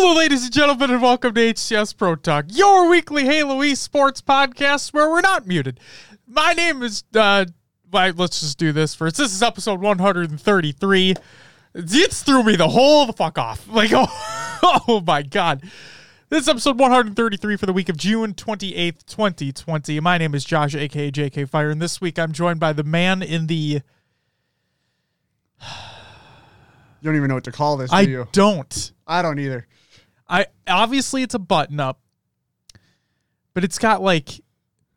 Hello, ladies and gentlemen, and welcome to HCS Pro Talk, your weekly Halo esports podcast where we're not muted. My name is, let's just do this first. This is episode 133. It's threw me the whole the fuck off. Like, oh my God. This is episode 133 for the week of June 28th, 2020. My name is Josh, a.k.a. JK Fire, and this week I'm joined by the man in the... You don't even know what to call this, do you? I don't. I don't either. Obviously, it's a button-up, but it's got, like,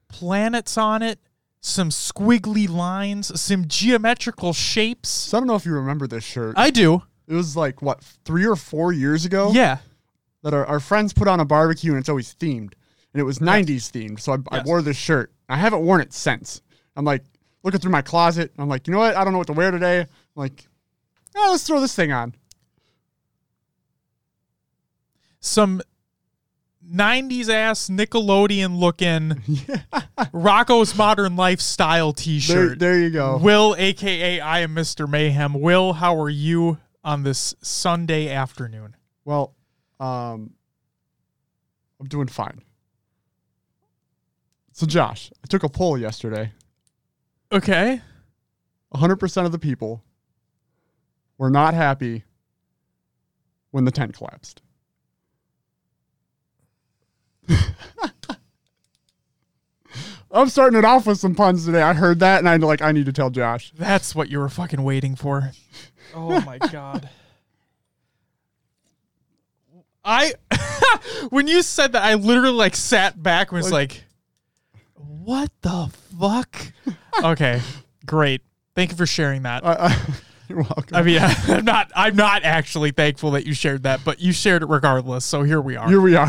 planets on it, some squiggly lines, some geometrical shapes. So I don't know if you remember this shirt. I do. It was, like, what, 3 or 4 years ago? Yeah. That our friends put on a barbecue, and it's always themed. And it was 90s themed, so I wore this shirt. I haven't worn it since. I'm, like, looking through my closet. I'm like, you know what? I don't know what to wear today. I'm like, oh, let's throw this thing on. Some 90s-ass Nickelodeon-looking Rocco's Modern Lifestyle t-shirt. There you go. Will, a.k.a. I am Mr. Mayhem. Will, how are you on this Sunday afternoon? Well, I'm doing fine. So, Josh, I took a poll yesterday. Okay. 100% of the people were not happy when the tent collapsed. I'm starting it off with some puns today. I heard that and I need to tell Josh. That's what you were fucking waiting for. Oh my God. When you said that, I literally sat back and was like, what the fuck? Okay, great. Thank you for sharing that. You're welcome. I mean, I'm not actually thankful that you shared that, but you shared it regardless. So here we are. Here we are.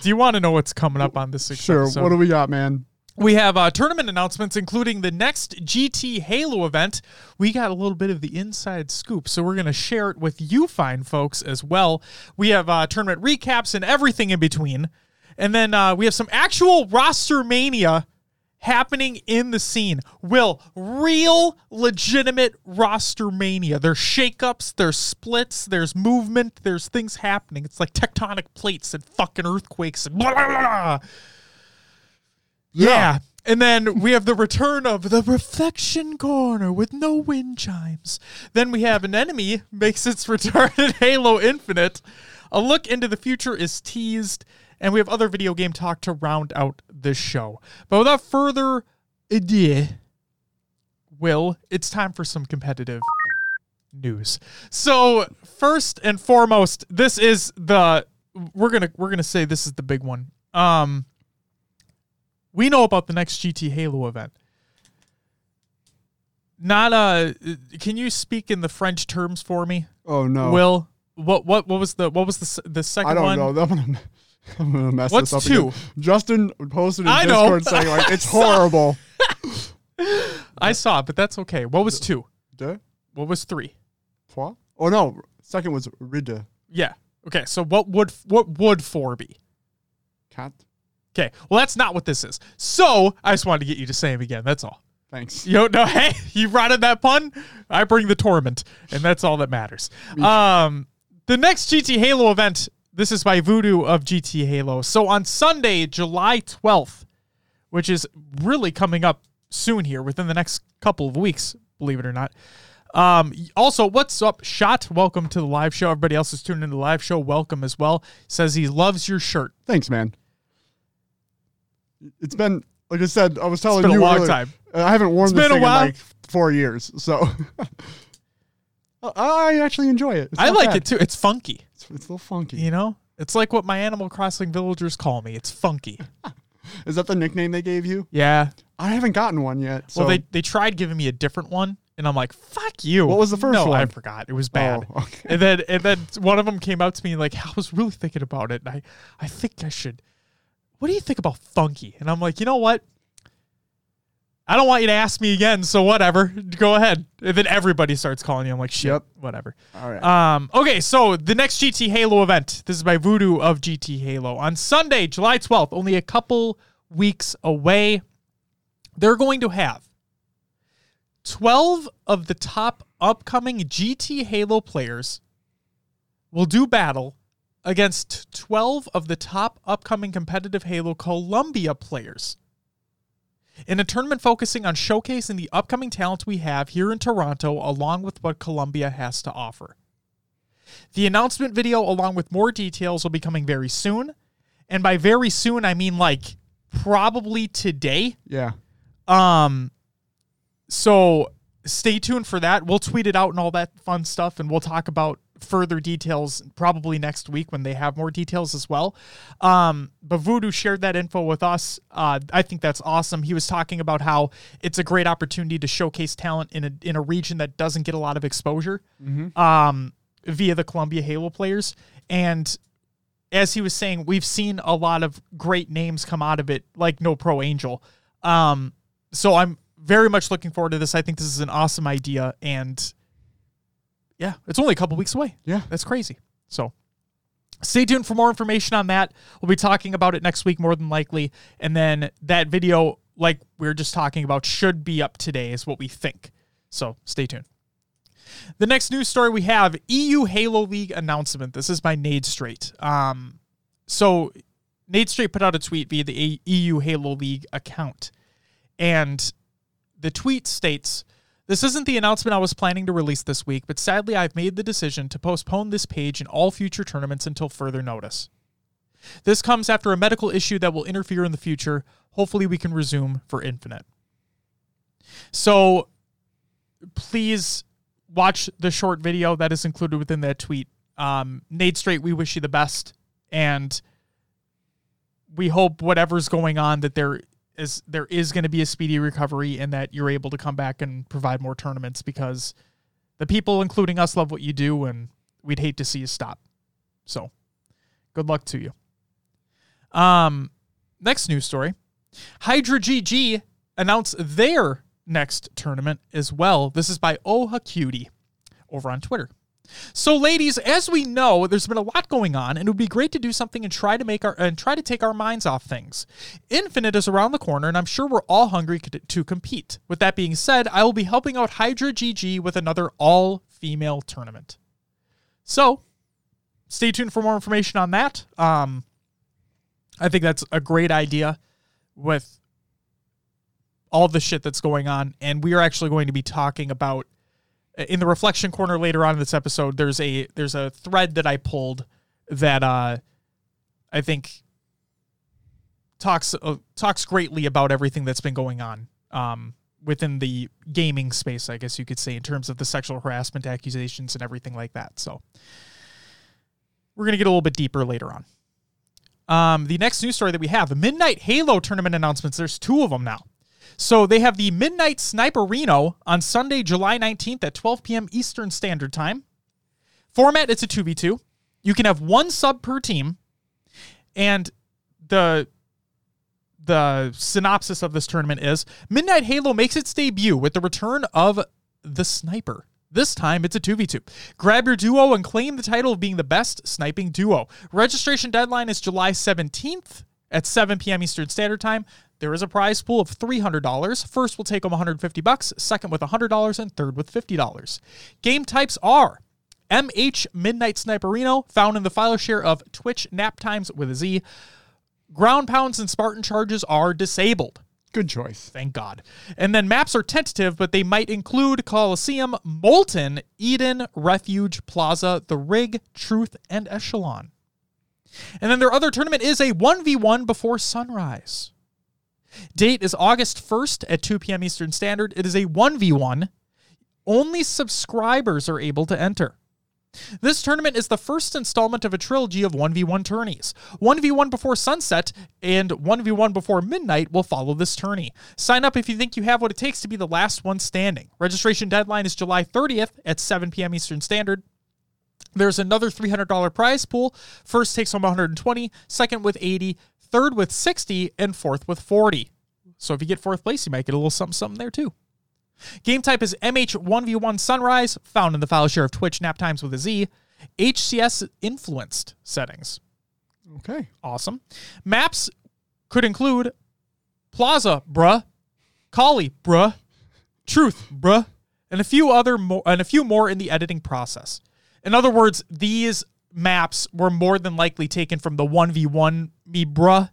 Do you want to know what's coming up on this? Sure. So, what do we got, man? We have tournament announcements, including the next GT Halo event. We got a little bit of the inside scoop, so we're going to share it with you fine folks as well. We have tournament recaps and everything in between. And then we have some actual roster mania happening in the scene. Will, real legitimate roster mania. There's shakeups, there's splits, there's movement, there's things happening. It's like tectonic plates and fucking earthquakes and blah, blah, blah. Yeah. And then we have the return of the Reflection Corner with no wind chimes. Then we have an enemy makes its return at Halo Infinite. A look into the future is teased. And we have other video game talk to round out this show. But without further ado, Will, it's time for some competitive news. So first and foremost, this is the we're gonna say this is the big one. We know about the next GT Halo event. Can you speak in the French terms for me? Oh no, Will. What was the second one? I don't know. I'm going to mess this up again. Justin posted in Discord saying, it's horrible. I saw it, but that's okay. What was two? Deux? What was three? Trois? Oh, no. Second was ride. Yeah. Okay, so what would four be? Cat. Okay, well, that's not what this is. So, I just wanted to get you to say it again. That's all. Thanks. You rotted that pun? I bring the torment, and that's all that matters. The next GT Halo event... This is by Voodoo of GT Halo. So on Sunday, July 12th, which is really coming up soon here within the next couple of weeks, believe it or not. Also, what's up, Shot? Welcome to the live show. Everybody else is tuning into the live show. Welcome as well. Says he loves your shirt. Thanks, man. It's been, like I said, I was telling you. It's been a long time. I haven't worn this thing in 4 years. So I actually enjoy it. I like it too. It's funky. It's a little funky. You know? It's like what my Animal Crossing villagers call me. It's funky. Is that the nickname they gave you? Yeah. I haven't gotten one yet. So. Well, they tried giving me a different one, and I'm like, fuck you. What was the first one? I forgot. It was bad. Oh, okay. And then one of them came up to me, I was really thinking about it, and I think I should. What do you think about funky? And I'm like, you know what? I don't want you to ask me again, so whatever. Go ahead. And then everybody starts calling you. I'm like, shit, whatever. All right. Okay, so the next GT Halo event. This is by Voodoo of GT Halo. On Sunday, July 12th, only a couple weeks away, they're going to have 12 of the top upcoming GT Halo players will do battle against 12 of the top upcoming competitive Halo Colombia players in a tournament focusing on showcasing the upcoming talent we have here in Toronto, along with what Colombia has to offer. The announcement video, along with more details, will be coming very soon. And by very soon, I mean, like, probably today. Yeah. So stay tuned for that. We'll tweet it out and all that fun stuff, and we'll talk about further details probably next week when they have more details as well. But Voodoo shared that info with us. I think that's awesome. He was talking about how it's a great opportunity to showcase talent in a region that doesn't get a lot of exposure via the Colombia Halo players. And as he was saying, we've seen a lot of great names come out of it, like No Pro Angel. So I'm very much looking forward to this. I think this is an awesome idea, and yeah, it's only a couple weeks away. Yeah. That's crazy. So stay tuned for more information on that. We'll be talking about it next week, more than likely. And then that video, like we were just talking about, should be up today is what we think. So stay tuned. The next news story we have, EU Halo League announcement. This is by Nade Straight. So Nade Straight put out a tweet via the EU Halo League account. And the tweet states, "This isn't the announcement I was planning to release this week, but sadly I've made the decision to postpone this page and all future tournaments until further notice. This comes after a medical issue that will interfere in the future. Hopefully we can resume for Infinite." So please watch the short video that is included within that tweet. Nade Straight, we wish you the best, and we hope whatever's going on that there is going to be a speedy recovery and that you're able to come back and provide more tournaments, because the people, including us, love what you do, and we'd hate to see you stop. So good luck to you. Next news story, Hydra GG announced their next tournament as well. This is by OhaCutie over on Twitter. "So ladies, as we know, there's been a lot going on, and it would be great to do something and try to take our minds off things. Infinite is around the corner, and I'm sure we're all hungry to compete. With that being said, I will be helping out Hydra GG with another all-female tournament." So stay tuned for more information on that. I think that's a great idea with all the shit that's going on, and we are actually going to be talking about, in the reflection corner later on in this episode, there's a thread that I pulled that I think talks greatly about everything that's been going on within the gaming space, I guess you could say, in terms of the sexual harassment accusations and everything like that. So we're going to get a little bit deeper later on. The next news story that we have, the Midnight Halo tournament announcements. There's two of them now. So they have the Midnight Sniperino on Sunday, July 19th at 12 p.m. Eastern Standard Time. Format, it's a 2v2. You can have one sub per team. And the synopsis of this tournament is, Midnight Halo makes its debut with the return of the Sniper. This time, it's a 2v2. Grab your duo and claim the title of being the best sniping duo. Registration deadline is July 17th at 7 p.m. Eastern Standard Time. There is a prize pool of $300. First will take home $150, second with $100, and third with $50. Game types are MH Midnight Sniperino, found in the file share of Twitch Nap Times with a Z. Ground pounds and Spartan charges are disabled. Good choice. Thank God. And then maps are tentative, but they might include Coliseum, Molten, Eden, Refuge, Plaza, The Rig, Truth, and Echelon. And then their other tournament is a 1v1 before sunrise. Date is August 1st at 2 p.m. Eastern Standard. It is a 1v1. Only subscribers are able to enter. This tournament is the first installment of a trilogy of 1v1 tourneys. 1v1 before sunset and 1v1 before midnight will follow this tourney. Sign up if you think you have what it takes to be the last one standing. Registration deadline is July 30th at 7 p.m. Eastern Standard. There's another $300 prize pool. First takes home $120, second with $80, third with $60, and fourth with $40. So if you get fourth place, you might get a little something there too. Game type is MH 1v1 Sunrise, found in the file share of Twitch Nap Times with a Z. HCS influenced settings. Okay. Awesome. Maps could include Plaza, bruh, Kali, bruh, Truth, bruh, and a few more in the editing process. In other words, these maps were more than likely taken from the 1v1 Mibra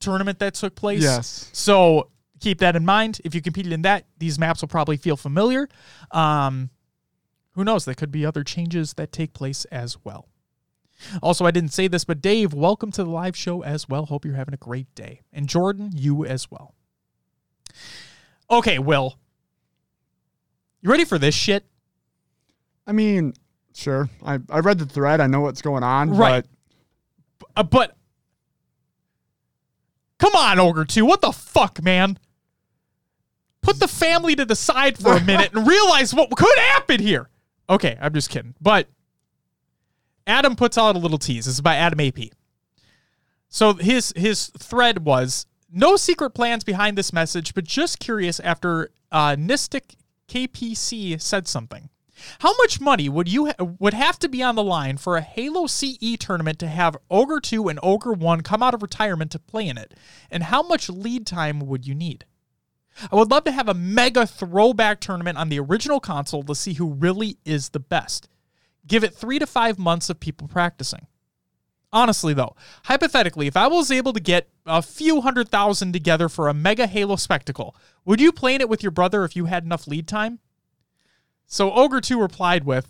tournament that took place. Yes. So keep that in mind. If you competed in that, these maps will probably feel familiar. Who knows? There could be other changes that take place as well. Also, I didn't say this, but Dave, welcome to the live show as well. Hope you're having a great day. And Jordan, you as well. Okay, Will. You ready for this shit? I mean, sure. I read the thread. I know what's going on. Right. But come on, Ogre 2. What the fuck, man? Put the family to the side for a minute and realize what could happen here. Okay, I'm just kidding. But Adam puts out a little tease. This is by Adam AP. So his thread was, no secret plans behind this message, but just curious after Nistic KPC said something. How much money would you would have to be on the line for a Halo CE tournament to have Ogre 2 and Ogre 1 come out of retirement to play in it? And how much lead time would you need? I would love to have a mega throwback tournament on the original console to see who really is the best. Give it 3 to 5 months of people practicing. Honestly, though, hypothetically, if I was able to get a few hundred thousand together for a mega Halo spectacle, would you play in it with your brother if you had enough lead time? So Ogre 2 replied with,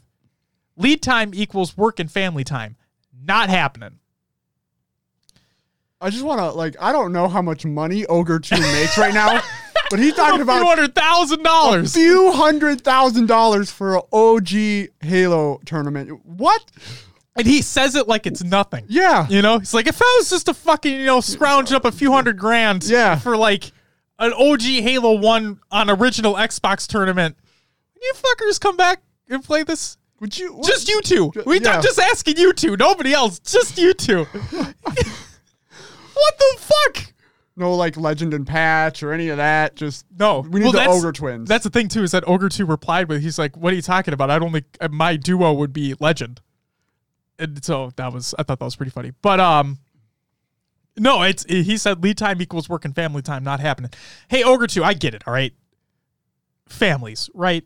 lead time equals work and family time. Not happening. I just want to, I don't know how much money Ogre 2 makes right now, but he's talking about $200,000. A few $100,000 for an OG Halo tournament. What? And he says it like it's nothing. Yeah. You know, he's like, if I was just to fucking, scrounge up a few $100,000 for an OG Halo 1 on original Xbox tournament, would you fuckers come back and play this? Would you? What? Just you two. I'm just asking you two. Nobody else. Just you two. What the fuck? No, Legend and Patch or any of that. Just no. We need the Ogre twins. That's the thing, too, is that Ogre 2 replied with, he's like, what are you talking about? I don't think my duo would be Legend. And so I thought that was pretty funny. But, no, he said lead time equals work and family time. Not happening. Hey, Ogre 2, I get it, all right? Families, right?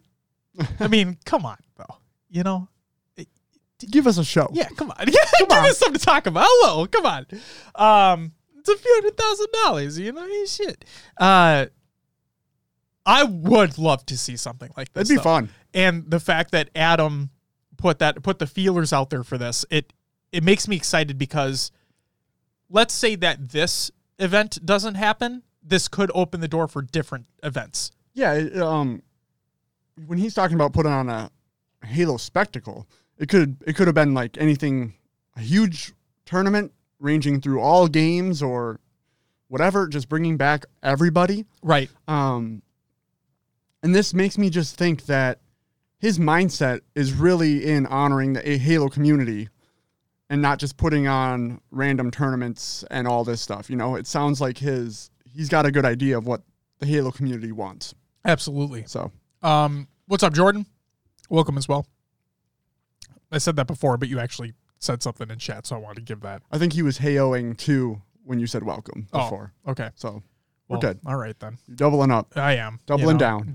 I mean, come on, though. Give us a show. Yeah, come on. Yeah, give us something to talk about. Hello, come on. It's a few $100,000, shit. I would love to see something like this. That'd be fun. And the fact that Adam put the feelers out there for this, it makes me excited because let's say that this event doesn't happen. This could open the door for different events. Yeah. When he's talking about putting on a Halo spectacle, it could have been anything, a huge tournament ranging through all games or whatever, just bringing back everybody. Right. And this makes me just think that his mindset is really in honoring the Halo community and not just putting on random tournaments and all this stuff. It sounds like he's got a good idea of what the Halo community wants. Absolutely. So, what's up, Jordan? Welcome as well. I said that before, but you actually said something in chat, so I wanted to give that. I think he was hey-ohing too when you said welcome before. Oh, okay. So, we're good. All right, then. You're doubling up. I am. Doubling down.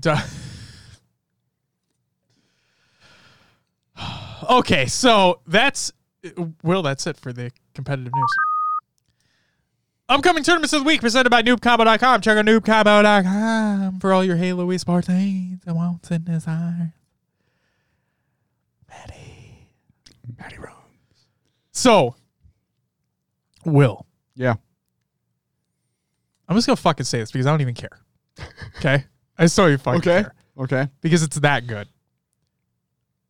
Okay, so that's it for the competitive news. Upcoming tournaments of the week presented by noobcombo.com. Check out noobcombo.com for all your Halo esports things and wants and desires. Maddie Rhodes. So, Will. Yeah. I'm just going to fucking say this because I don't even care. Okay? I still don't fucking care. Okay. Because it's that good.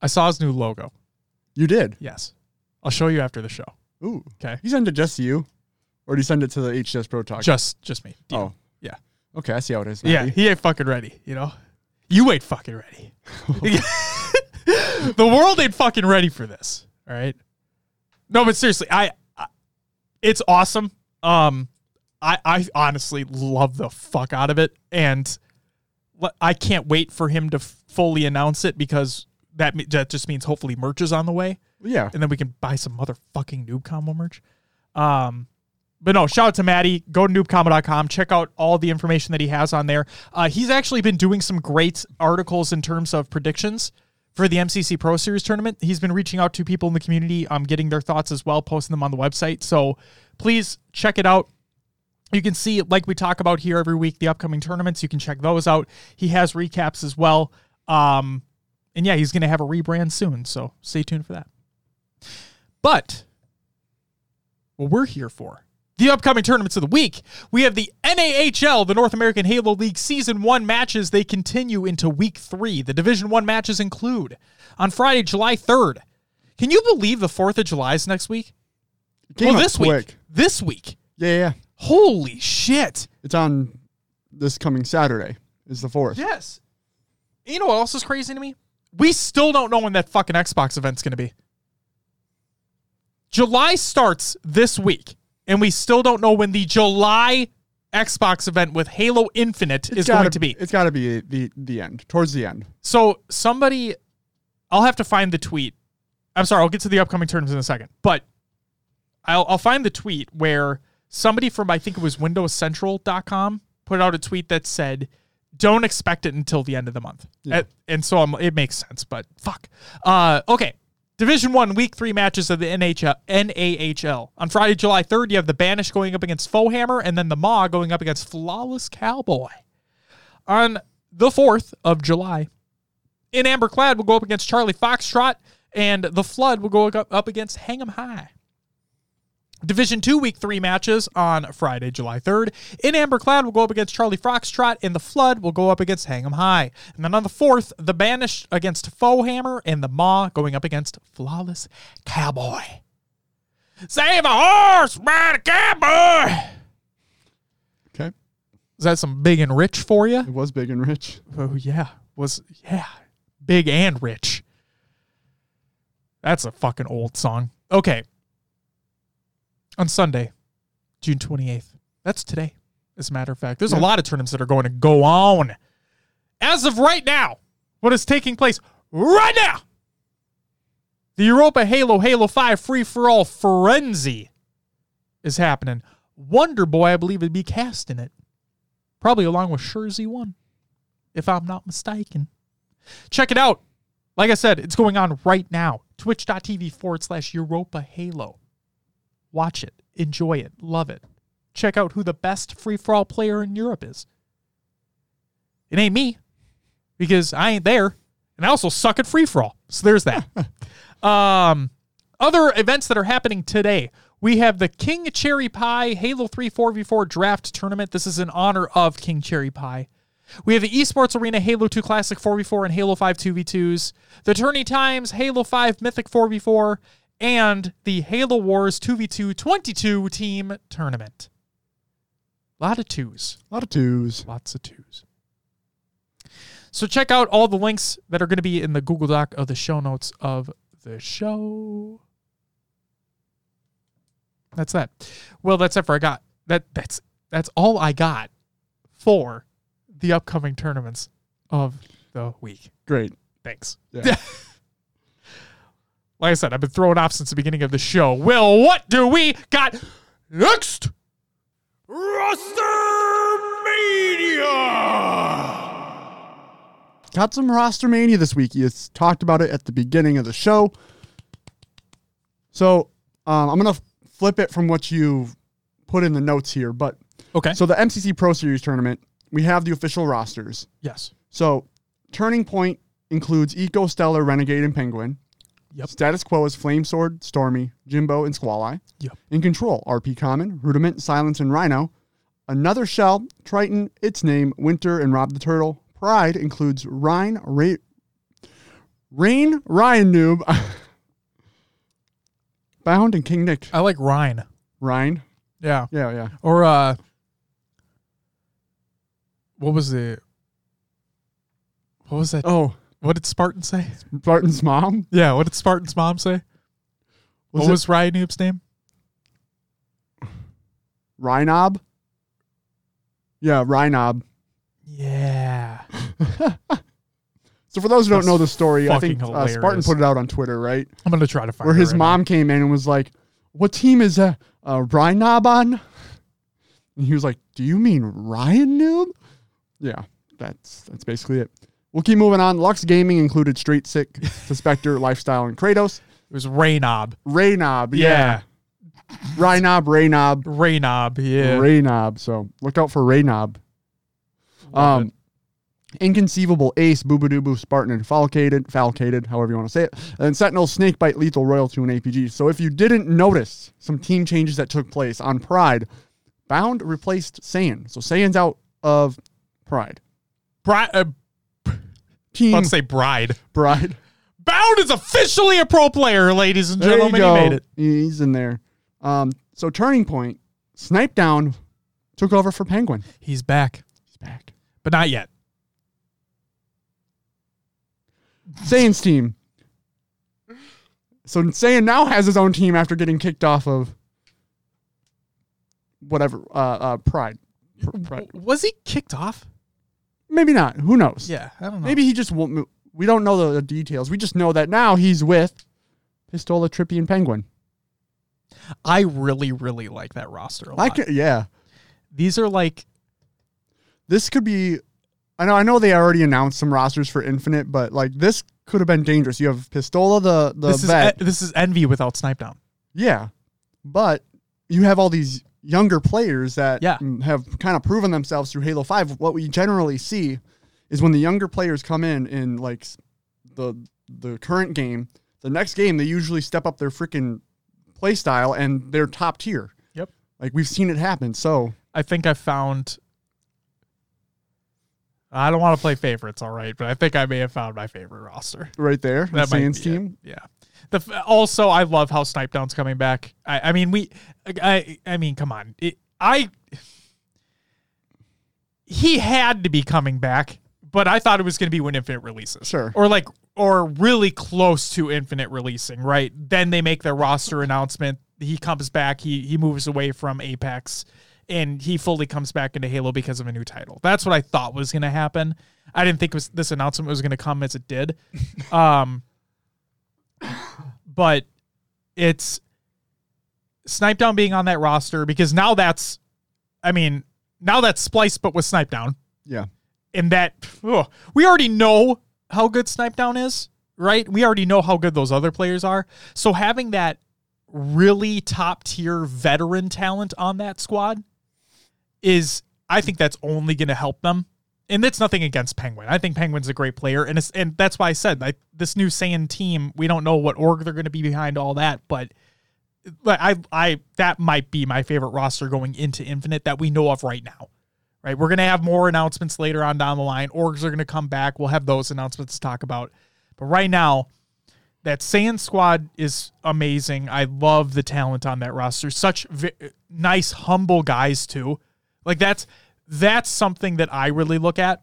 I saw his new logo. You did? Yes. I'll show you after the show. Ooh. Okay. You send it just to you? Or do you send it to the HCS Pro Talk? Just me. Deal. Oh. Yeah. Okay, I see how it is now. Yeah, he ain't fucking ready, You ain't fucking ready. The world ain't fucking ready for this, all right? No, but seriously, I it's awesome. I honestly love the fuck out of it, and I can't wait for him to fully announce it because that just means hopefully merch is on the way. Yeah. And then we can buy some motherfucking Noob Combo merch. But no, shout out to Maddie. Go to noobcombo.com. Check out all the information that he has on there. He's actually been doing some great articles in terms of predictions for the MCC Pro Series tournament. He's been reaching out to people in the community, getting their thoughts as well, posting them on the website. So please check it out. You can see, like we talk about here every week, the upcoming tournaments. You can check those out. He has recaps as well. And yeah, he's going to have a rebrand soon, so stay tuned for that. But what we're here for, the upcoming tournaments of the week, we have the NAHL, the North American Halo League Season 1 matches. They continue into Week 3. The Division 1 matches include, on Friday, July 3rd. Can you believe the 4th of July is next week? This week. Yeah. Holy shit. It's on this coming Saturday is the 4th. Yes. You know what else is crazy to me? We still don't know when that fucking Xbox event's going to be. July starts this week. And we still don't know when the July Xbox event with Halo Infinite is going to be. It's got to be the end, towards the end. So somebody, I'll have to find the tweet. I'm sorry, I'll get to the upcoming tournaments in a second. But I'll find the tweet where somebody from, I think it was windowscentral.com, put out a tweet that said, don't expect it until the end of the month. Yeah. It makes sense, but fuck. Okay. Division 1, Week 3 matches of the NAHL. On Friday, July 3rd, you have the Banished going up against Foehammer, and then the Maw going up against Flawless Cowboy. On the 4th of July, In Amberclad will go up against Charlie Foxtrot, and the Flood will go up against Hang'em High. Division 2, Week 3 matches on Friday, July 3rd. In Amberclad will go up against Charlie Foxtrot, and the Flood will go up against Hang'em High. And then on the 4th, the Banished against Foehammer, and the Maw going up against Flawless Cowboy. Save a horse, ride a cowboy! Okay. Is that some big and rich for you? It was big and rich. Oh, yeah. Big and rich. That's a fucking old song. Okay. On Sunday, June 28th. That's today, as a matter of fact. There's a lot of tournaments that are going to go on. As of right now, what is taking place right now? The Europa Halo 5 free-for-all frenzy is happening. Wonder Boy, I believe, would be casting it. Probably along with Shurzy 1, if I'm not mistaken. Check it out. Like I said, it's going on right now. Twitch.tv/Europa Halo. Watch it, enjoy it, love it. Check out who the best free-for-all player in Europe is. It ain't me, because I ain't there, and I also suck at free-for-all. So there's that. Other events that are happening today. We have the King Cherry Pie Halo 3 4v4 Draft Tournament. This is in honor of King Cherry Pie. We have the Esports Arena Halo 2 Classic 4v4 and Halo 5 2v2s. The Turning Times Halo 5 Mythic 4v4. And the Halo Wars 2v2 22 team tournament. Lots of twos. So check out all the links that are going to be in the Google Doc of the show notes of the show. That's that. Well, that's it for I got. That's all I got for the upcoming tournaments of the week. Great. Thanks. Yeah. Like I said, I've been throwing off since the beginning of the show. Will, what do we got next? Roster Mania! Got some Roster Mania this week. You talked about it at the beginning of the show. So I'm going to flip it from what you put in the notes here. But okay. So the MCC Pro Series tournament, we have the official rosters. Yes. So Turning Point includes Eco, Stellar, Renegade, and Penguin. Yep. Status Quo is Flamesword, Stormy, Jimbo, and Squalleye. Yep. In Control, RP Common, Rudiment, Silence, and Rhino. Another Shell, Triton, Its Name, Winter, and Rob the Turtle. Pride includes Rhine, Rain, Ryanoob, Bound, and King Nick. I like Rhine. Rhine? Yeah. Yeah. Or, what was that? Oh. What did Spartan say? Spartan's mom? Yeah, what did Spartan's mom say? What was Ryanoob's name? Ryanoob? Yeah, Ryanoob. Yeah. So for those who don't know the story, I think Spartan put it out on Twitter, right? I'm going to try to find it. Where his mom came in and was like, what team is Ryanoob on? And he was like, do you mean Ryanoob? Yeah, that's basically it. We'll keep moving on. Lux Gaming included Street Sick, Suspector, Lifestyle, and Kratos. It was Ryanoob. Ryanoob, yeah. Ryanoob. So look out for Ryanoob. Inconceivable, Ace, Boobadoobo, Spartan, and Falcated, however you want to say it. And then Sentinel, Snakebite, Lethal, Royal 2, and APG. So if you didn't notice some team changes that took place on Pride, Bound replaced Saiyan. So Saiyan's out of Pride. Bride. Bound is officially a pro player, ladies and gentlemen. He made it. He's in there. So Turning Point, Snipe Down, took over for Penguin. He's back. But not yet. Saiyan's team. So Saiyan now has his own team after getting kicked off of whatever, Pride. Pride. Was he kicked off? Maybe not. Who knows? Yeah, I don't know. Maybe he just won't move. We don't know the details. We just know that now he's with Pistola, Trippy, and Penguin. I really, really like that roster a lot. These are like... This could be... I know they already announced some rosters for Infinite, but like this could have been dangerous. You have Pistola, this is Envy without Snipe Down. Yeah, but you have all these younger players that have kind of proven themselves through Halo 5. What we generally see is when the younger players come in like the current game, the next game, they usually step up their freaking play style and they're top tier. Yep. Like we've seen it happen. So I think I found, I don't want to play favorites. All right. But I think I may have found my favorite roster right there. That the Saiyans team. It. Yeah. Also, I love how Snipe Down's coming back. I mean, come on. He had to be coming back, but I thought it was going to be when Infinite releases. Sure. Or really close to Infinite releasing, right? Then they make their roster announcement. He comes back. He moves away from Apex, and he fully comes back into Halo because of a new title. That's what I thought was going to happen. I didn't think this announcement was going to come as it did. But it's Snipe Down being on that roster because now that's Spliced, but with Snipe Down. Yeah. And we already know how good Snipe Down is, right? We already know how good those other players are. So having that really top tier veteran talent on that squad I think that's only going to help them. And that's nothing against Penguin. I think Penguin's a great player. And that's why I said this new Saiyan team, we don't know what org they're going to be behind all that, but that might be my favorite roster going into Infinite that we know of right now, right? We're going to have more announcements later on down the line. Orgs are going to come back. We'll have those announcements to talk about. But right now, that Saiyan squad is amazing. I love the talent on that roster. Such nice, humble guys too. Like that's something that I really look at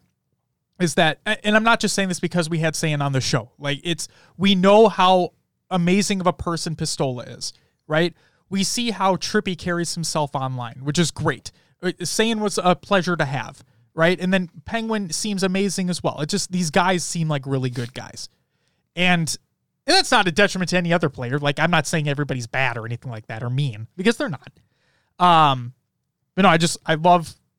is that, and I'm not just saying this because we had Saiyan on the show. Like we know how amazing of a person Pistola is. Right? We see how Trippy carries himself online, which is great. Saiyan was a pleasure to have, right? And then Penguin seems amazing as well. It just, these guys seem like really good guys. And that's not a detriment to any other player. Like, I'm not saying everybody's bad or anything like that or mean, because they're not. But no,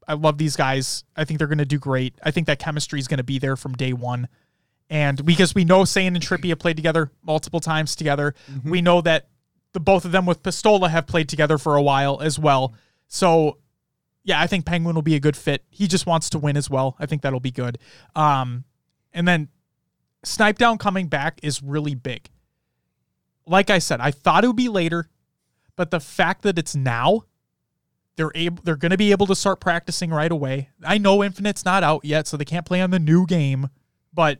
I love these guys. I think they're going to do great. I think that chemistry is going to be there from day one. And because we know Saiyan and Trippy have played together multiple times together, mm-hmm. we know that the both of them with Pistola have played together for a while as well. So, yeah, I think Penguin will be a good fit. He just wants to win as well. I think that'll be good. And then Snipe Down coming back is really big. Like I said, I thought it would be later, but the fact that it's now, they're going to be able to start practicing right away. I know Infinite's not out yet, so they can't play on the new game, but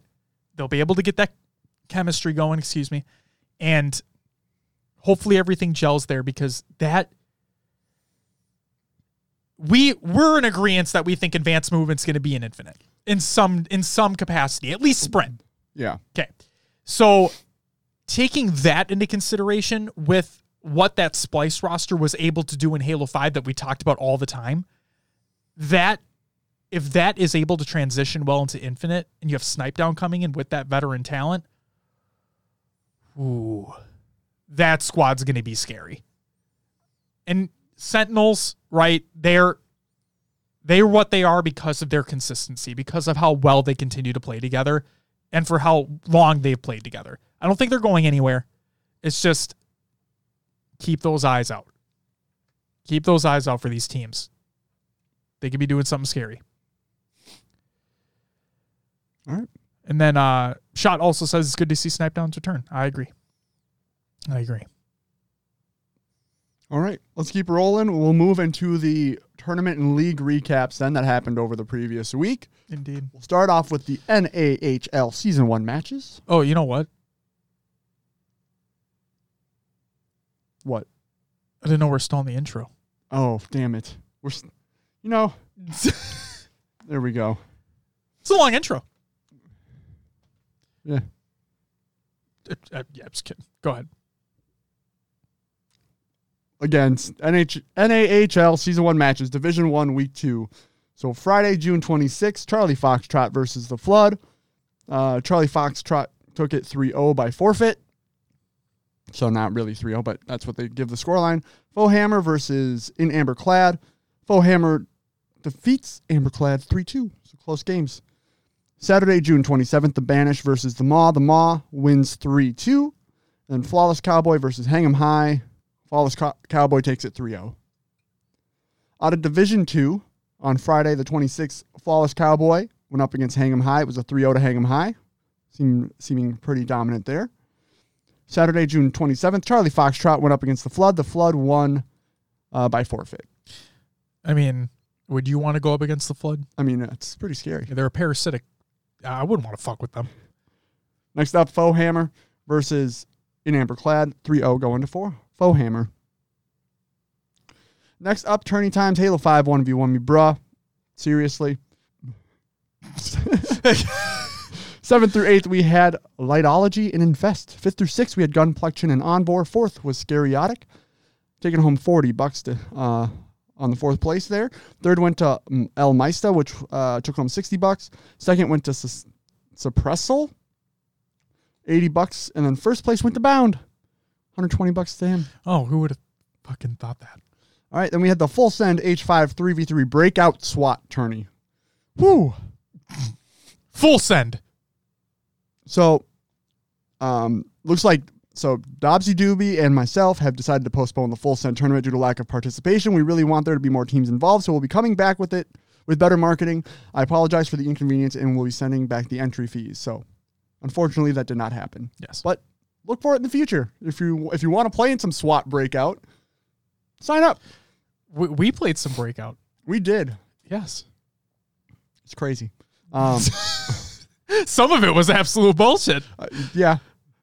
they'll be able to get that chemistry going, and hopefully everything gels there because we're in agreement that we think advanced movement's going to be in Infinite in some capacity, at least sprint. Yeah. Okay. So taking that into consideration with what that Splice roster was able to do in Halo 5 that we talked about all the time, that if that is able to transition well into Infinite and you have Snipe Down coming in with that veteran talent, ooh. That squad's going to be scary. And Sentinels, right? They're They are what they are because of their consistency, because of how well they continue to play together and for how long they've played together. I don't think they're going anywhere. It's just keep those eyes out. Keep those eyes out for these teams. They could be doing something scary. All right. And then Shot also says it's good to see Snipedown's return. I agree. I agree. All right, let's keep rolling. We'll move into the tournament and league recaps then that happened over the previous week. Indeed. We'll start off with the NAHL Season 1 matches. Oh, you know what? What? I didn't know we're still in the intro. Oh, damn it. We're, you know, there we go. It's a long intro. Yeah. Yeah, I'm just kidding. Go ahead. Again, NAHL Season 1 matches, Division 1, Week 2. So Friday, June 26th, Charlie Foxtrot versus The Flood. Charlie Foxtrot took it 3-0 by forfeit. So not really 3-0, but that's what they give the scoreline. Foehammer versus In Amberclad. Foehammer defeats Amberclad 3-2. So close games. Saturday, June 27th, The Banish versus The Maw. The Maw wins 3-2. And Flawless Cowboy versus Hang 'em High. Flawless Cowboy takes it 3-0. Out of Division 2, on Friday the 26th, Flawless Cowboy went up against Hang 'em High. It was a 3-0 to Hang 'em High. Seeming pretty dominant there. Saturday, June 27th, Charlie Foxtrot went up against The Flood. The Flood won by forfeit. I mean, would you want to go up against The Flood? I mean, it's pretty scary. They're a parasitic. I wouldn't want to fuck with them. Next up, Foehammer versus In Amberclad. 3-0 going to 4. Foehammer. Next up, Turning Times, Halo 5 1v1 me, bruh. Seriously. 7th through 8th, we had Lightology and Infest. 5th through 6th, we had Gunplexion and Onboard. 4th was Scariotic, taking home $40 to, on the 4th place there. 3rd went to El Maista, which took home $60. 2nd went to Suppressal, $80. And then 1st place went to Bound. $120 to him. Oh, who would have fucking thought that? All right, then we had the Full Send H5 3v3 breakout SWAT tourney. Woo! Full Send. So, looks like, so Dobbsy Doobie and myself have decided to postpone the Full Send tournament due to lack of participation. We really want there to be more teams involved, so we'll be coming back with it with better marketing. I apologize for the inconvenience, and we'll be sending back the entry fees. So, unfortunately, that did not happen. Yes. But look for it in the future. If you want to play in some SWAT breakout, sign up. We played some breakout. We did. Yes. It's crazy. Some of it was absolute bullshit. Yeah.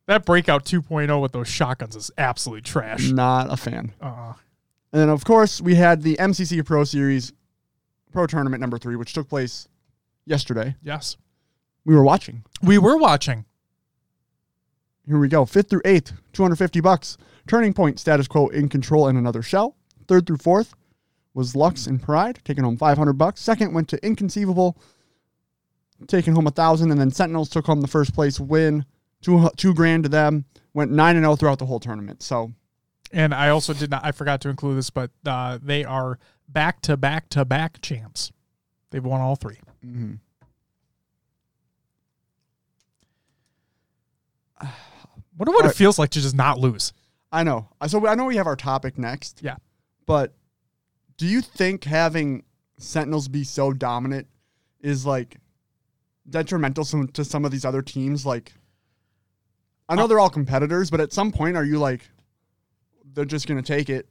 That breakout 2.0 with those shotguns is absolute trash. Not a fan. And then, of course, we had the MCC Pro Series Pro Tournament number 3, which took place yesterday. Yes. We were watching. We were watching. Here we go. 5th through 8th, $250. Turning Point, Status Quo, In Control, and Another Shell. 3rd through 4th was Lux and Pride, taking home $500. 2nd went to Inconceivable, taking home $1,000. And then Sentinels took home the first place win, $2,000 to them. Went 9-0 throughout the whole tournament. So, and I also did not, I forgot to include this, but they are back-to-back-to-back champs. They've won all three. Mm-hmm. Wonder what it feels like to just not lose. I know. So I know we have our topic next. Yeah. But do you think having Sentinels be so dominant is like detrimental to some of these other teams? Like, I know they're all competitors, but at some point, are you like, they're just going to take it?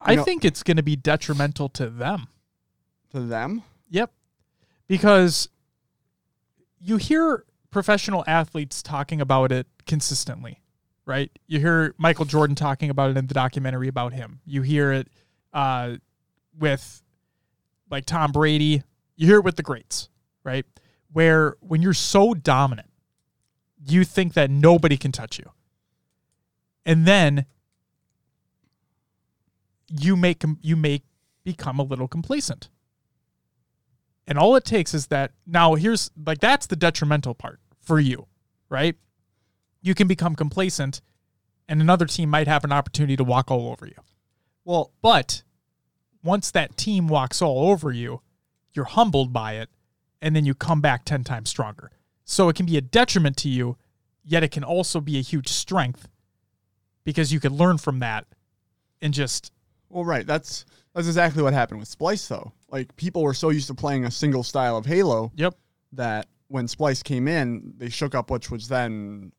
I think it's going to be detrimental to them. To them? Yep. Because you hear professional athletes talking about it consistently, right? You hear Michael Jordan talking about it in the documentary about him. You hear it with like Tom Brady. You hear it with the greats, right? Where when you're so dominant, you think that nobody can touch you. And then you become a little complacent. And all it takes is that now here's like, that's the detrimental part for you, right? You can become complacent and another team might have an opportunity to walk all over you. Well, but once that team walks all over you, you're humbled by it, and then you come back 10 times stronger. So it can be a detriment to you, yet it can also be a huge strength because you could learn from that and just... Well, right. That's exactly what happened with Splice, though. Like, people were so used to playing a single style of Halo that when Splice came in, they shook up, which was then,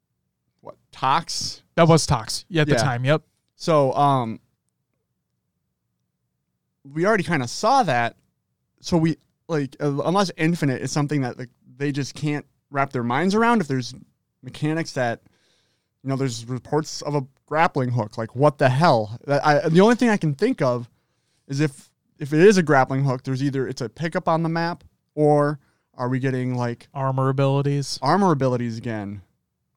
what, Tox? That was Tox at the time, yep. So we already kind of saw that. So we, like, unless Infinite is something that like they just can't wrap their minds around, if there's mechanics that, you know, there's reports of a grappling hook. Like, what the hell? The only thing I can think of is if it is a grappling hook, there's either it's a pickup on the map, or are we getting, like... Armor abilities. Armor abilities again.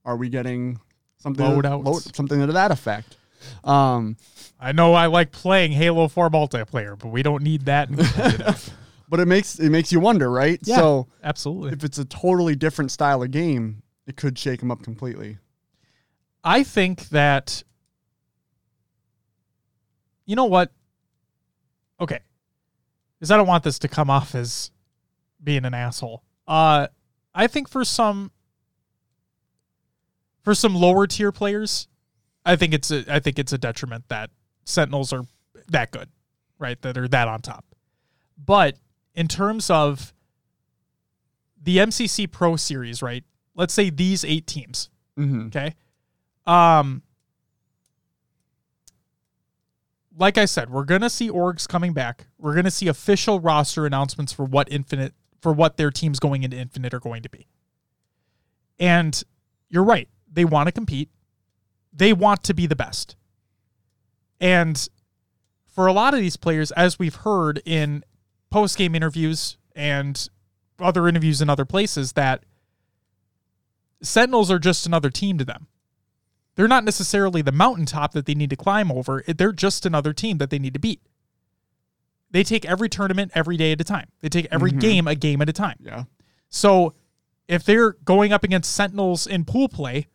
Are we getting something... Loadouts. Something to that effect. I know I like playing Halo 4 multiplayer, but we don't need that. But it makes you wonder, right? Yeah, so absolutely. If it's a totally different style of game, it could shake them up completely. I think that... You know what? Okay. Because I don't want this to come off as being an asshole. I think for some lower tier players, I think it's a detriment that Sentinels are that good, right? That are that on top. But in terms of the MCC Pro Series, right? Let's say these 8 teams, okay? Like I said, we're gonna see orgs coming back. We're gonna see official roster announcements for what their teams going into Infinite are going to be. And you're right. They want to compete. They want to be the best. And for a lot of these players, as we've heard in post-game interviews and other interviews in other places, that Sentinels are just another team to them. They're not necessarily the mountaintop that they need to climb over. They're just another team that they need to beat. They take every tournament every day at a time. They take every game a game at a time. Yeah. So if they're going up against Sentinels in pool play,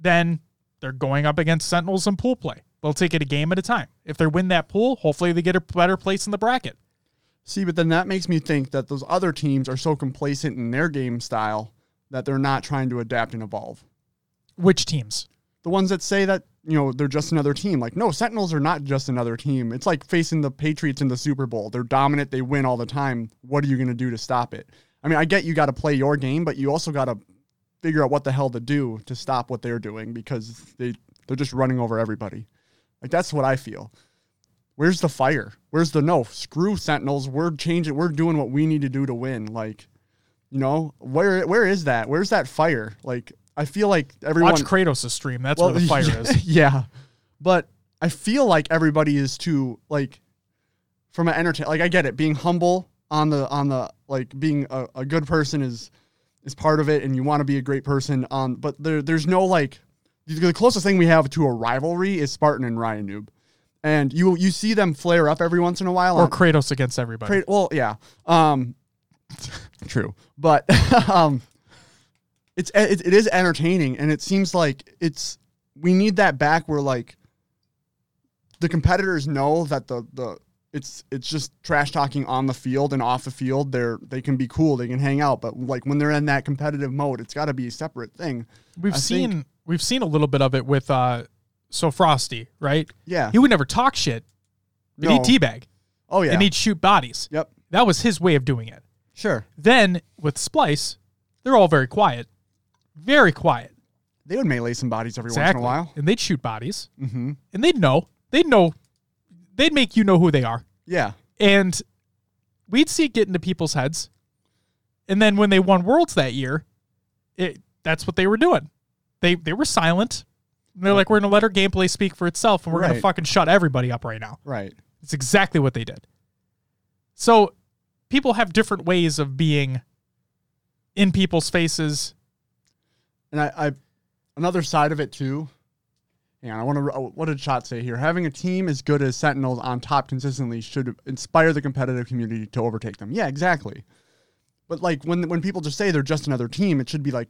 then they're going up against Sentinels in pool play. They'll take it a game at a time. If they win that pool, hopefully they get a better place in the bracket. See, but then that makes me think that those other teams are so complacent in their game style that they're not trying to adapt and evolve. Which teams? The ones that say that, you know, they're just another team. Like, no, Sentinels are not just another team. It's like facing the Patriots in the Super Bowl. They're dominant. They win all the time. What are you going to do to stop it? I mean, I get you got to play your game, but you also got to figure out what the hell to do to stop what they're doing, because they're just running over everybody. Like, that's what I feel. Where's the fire? Where's the no? Screw Sentinels. We're changing. We're doing what we need to do to win. Like, you know, where is that? Where's that fire? Like, I feel like everyone... Watch Kratos' stream. That's where the fire is. Yeah. But I feel like everybody is too, like, from an entertain... Like, I get it. Being humble on the like, being a good person is part of it, and you want to be a great person. But there's no, like... The closest thing we have to a rivalry is Spartan and Ryanoob. And you see them flare up every once in a while. Or Kratos against everybody. Well, yeah. True. But... It is entertaining, and it seems like we need that back, where like the competitors know that it's just trash talking on the field and off the field. They can be cool, they can hang out, but like when they're in that competitive mode, it's got to be a separate thing. We've seen a little bit of it with so Frosty, right? Yeah, he would never talk shit, but he'd teabag. Oh yeah, and he'd shoot bodies. Yep, that was his way of doing it. Sure. Then with Splice, they're all very quiet. Very quiet. They would melee some bodies every once in a while. And they'd shoot bodies. Mm-hmm. And they'd know. They'd make you know who they are. Yeah. And we'd see it get into people's heads. And then when they won Worlds that year, that's what they were doing. They were silent. And they're like, we're going to let our gameplay speak for itself, and we're going to fucking shut everybody up right now. Right. It's exactly what they did. So people have different ways of being in people's faces. And I another side of it too. Yeah, what did Shot say here? Having a team as good as Sentinels on top consistently should inspire the competitive community to overtake them. Yeah, exactly. But like when people just say they're just another team, it should be like,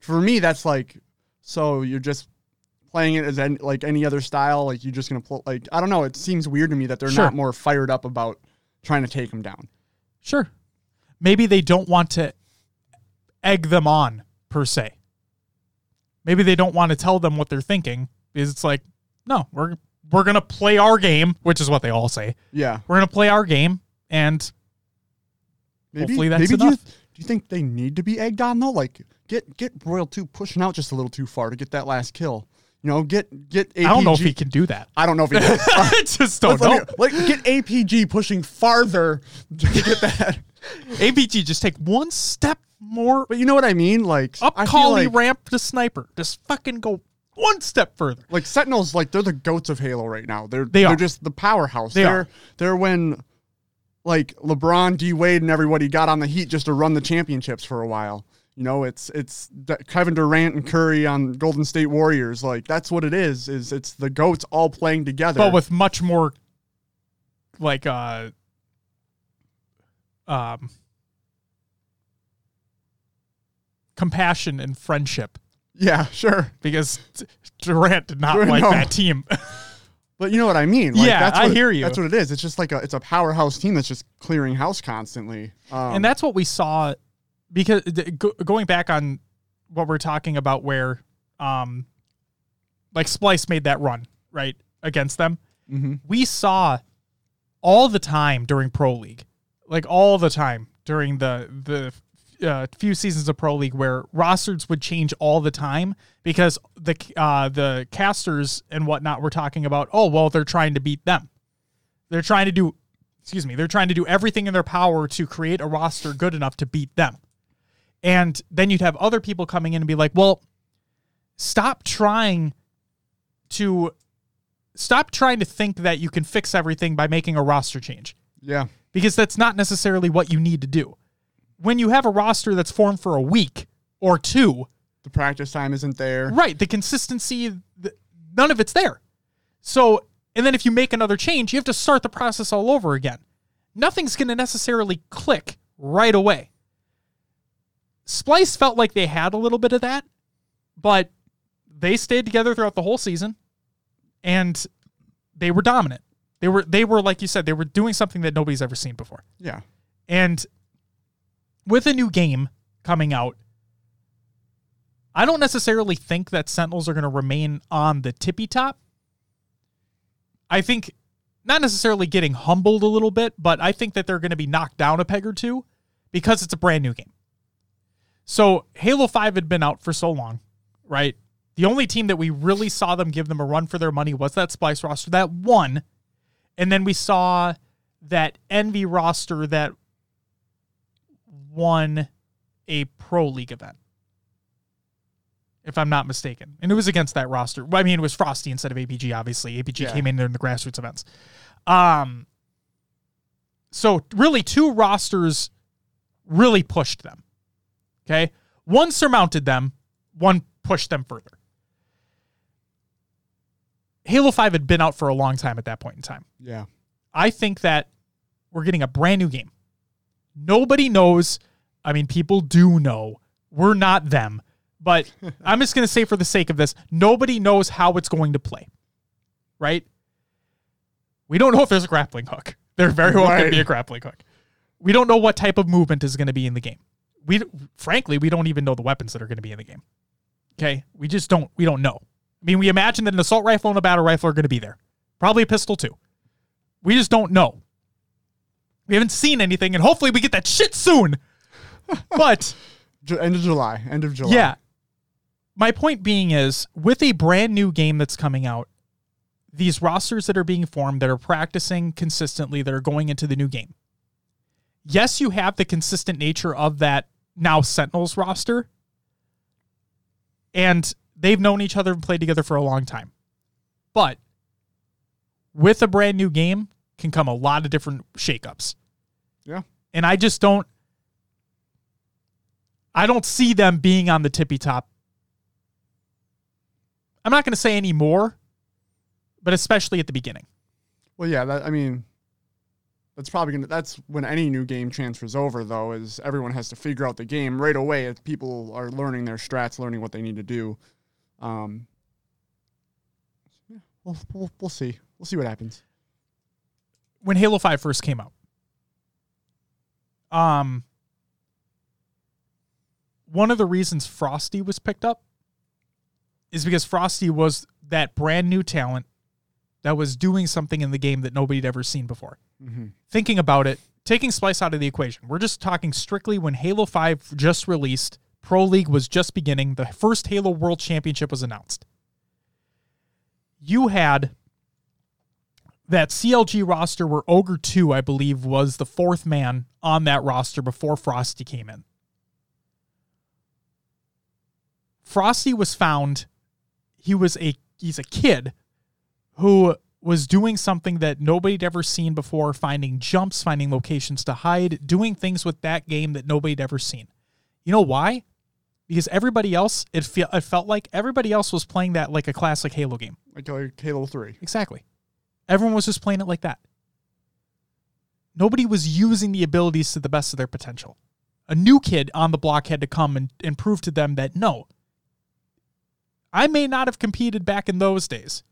for me, that's like, so you're just playing it as like any other style. Like you're just gonna pull. Like, I don't know. It seems weird to me that they're not more fired up about trying to take them down. Sure. Maybe they don't want to egg them on, per se. Maybe they don't want to tell them what they're thinking, because it's like, no, we're going to play our game, which is what they all say. Yeah. We're going to play our game, and hopefully that's enough. Do you think they need to be egged on, though? Like, get Royal 2 pushing out just a little too far to get that last kill. You know, get APG. I don't know if he can do that. I don't know if he does. I just don't know. Like, get APG pushing farther to get that. APG, just take one step more. But you know what I mean? Like, up Collie like, ramp to sniper. Just fucking go one step further. Like, Sentinels, like, they're the goats of Halo right now. They're just the powerhouse. They're when, like, LeBron, D. Wade, and everybody got on the Heat just to run the championships for a while. You know, it's Kevin Durant and Curry on Golden State Warriors. Like, that's what it is. It's the goats all playing together, but with much more, like, compassion and friendship. Yeah, sure. Because Durant did not like that team. But you know what I mean. Like, yeah, I hear you. That's what it is. It's just like it's a powerhouse team that's just clearing house constantly. And that's what we saw. Because going back on what we're talking about where, like, Splice made that run, right, against them. Mm-hmm. We saw all the time during Pro League, like all the time during the few seasons of Pro League where rosters would change all the time because the casters and whatnot were talking about, oh, well, they're trying to beat them. They're trying to do everything in their power to create a roster good enough to beat them. And then you'd have other people coming in and be like, well, stop trying to think that you can fix everything by making a roster change. Yeah. Because that's not necessarily what you need to do. When you have a roster that's formed for a week or two, the practice time isn't there. Right. The consistency, none of it's there. So, and then if you make another change, you have to start the process all over again. Nothing's going to necessarily click right away. Splice felt like they had a little bit of that, but they stayed together throughout the whole season, and they were dominant. They were like you said, they were doing something that nobody's ever seen before. Yeah. And with a new game coming out, I don't necessarily think that Sentinels are going to remain on the tippy top. I think not necessarily getting humbled a little bit, but I think that they're going to be knocked down a peg or two because it's a brand new game. So Halo 5 had been out for so long, right? The only team that we really saw them give them a run for their money was that Splice roster that won. And then we saw that Envy roster that won a Pro League event, if I'm not mistaken. And it was against that roster. I mean, it was Frosty instead of APG, obviously. APG came in there in the grassroots events. So really two rosters really pushed them. Okay? One surmounted them. One pushed them further. Halo 5 had been out for a long time at that point in time. Yeah. I think that we're getting a brand new game. Nobody knows. I mean, people do know. We're not them. But I'm just going to say for the sake of this, nobody knows how it's going to play, right? We don't know if there's a grappling hook. There very well could be a grappling hook. We don't know what type of movement is going to be in the game. Frankly, we don't even know the weapons that are going to be in the game. Okay? We just don't. We don't know. I mean, we imagine that an assault rifle and a battle rifle are going to be there. Probably a pistol, too. We just don't know. We haven't seen anything, and hopefully we get that shit soon. But End of July. Yeah. My point being is, with a brand new game that's coming out, these rosters that are being formed, that are practicing consistently, that are going into the new game. Yes, you have the consistent nature of that now Sentinels roster. And they've known each other and played together for a long time. But with a brand new game can come a lot of different shakeups. Yeah. And I don't see them being on the tippy top. I'm not going to say any more, but especially at the beginning. Well, yeah, that's probably going to, that's when any new game transfers over, though, is everyone has to figure out the game right away if people are learning their strats, learning what they need to do. Yeah, we'll see. We'll see what happens. When Halo 5 first came out, One of the reasons Frosty was picked up is because Frosty was that brand new talent that was doing something in the game that nobody had ever seen before. Mm-hmm. Thinking about it, taking Splice out of the equation, we're just talking strictly when Halo 5 just released, Pro League was just beginning, the first Halo World Championship was announced. You had that CLG roster where Ogre 2, I believe, was the fourth man on that roster before Frosty came in. Frosty was found, he's a kid who was doing something that nobody'd ever seen before, finding jumps, finding locations to hide, doing things with that game that nobody'd ever seen. You know why? Because everybody else, it felt like everybody else was playing that like a classic Halo game. Like Halo 3. Exactly. Everyone was just playing it like that. Nobody was using the abilities to the best of their potential. A new kid on the block had to come and prove to them that, no, I may not have competed back in those days,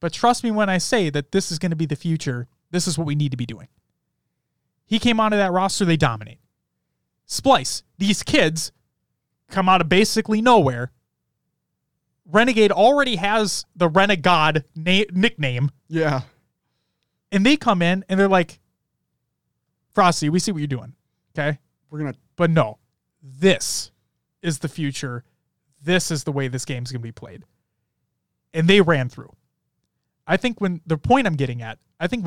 but trust me when I say that this is going to be the future. This is what we need to be doing. He came onto that roster. They dominate. Splice. These kids come out of basically nowhere. Renegade already has the Renegade nickname. Yeah. And they come in and they're like, Frosty, we see what you're doing. Okay. But no, this is the future. This is the way this game's going to be played. And they ran through. I think when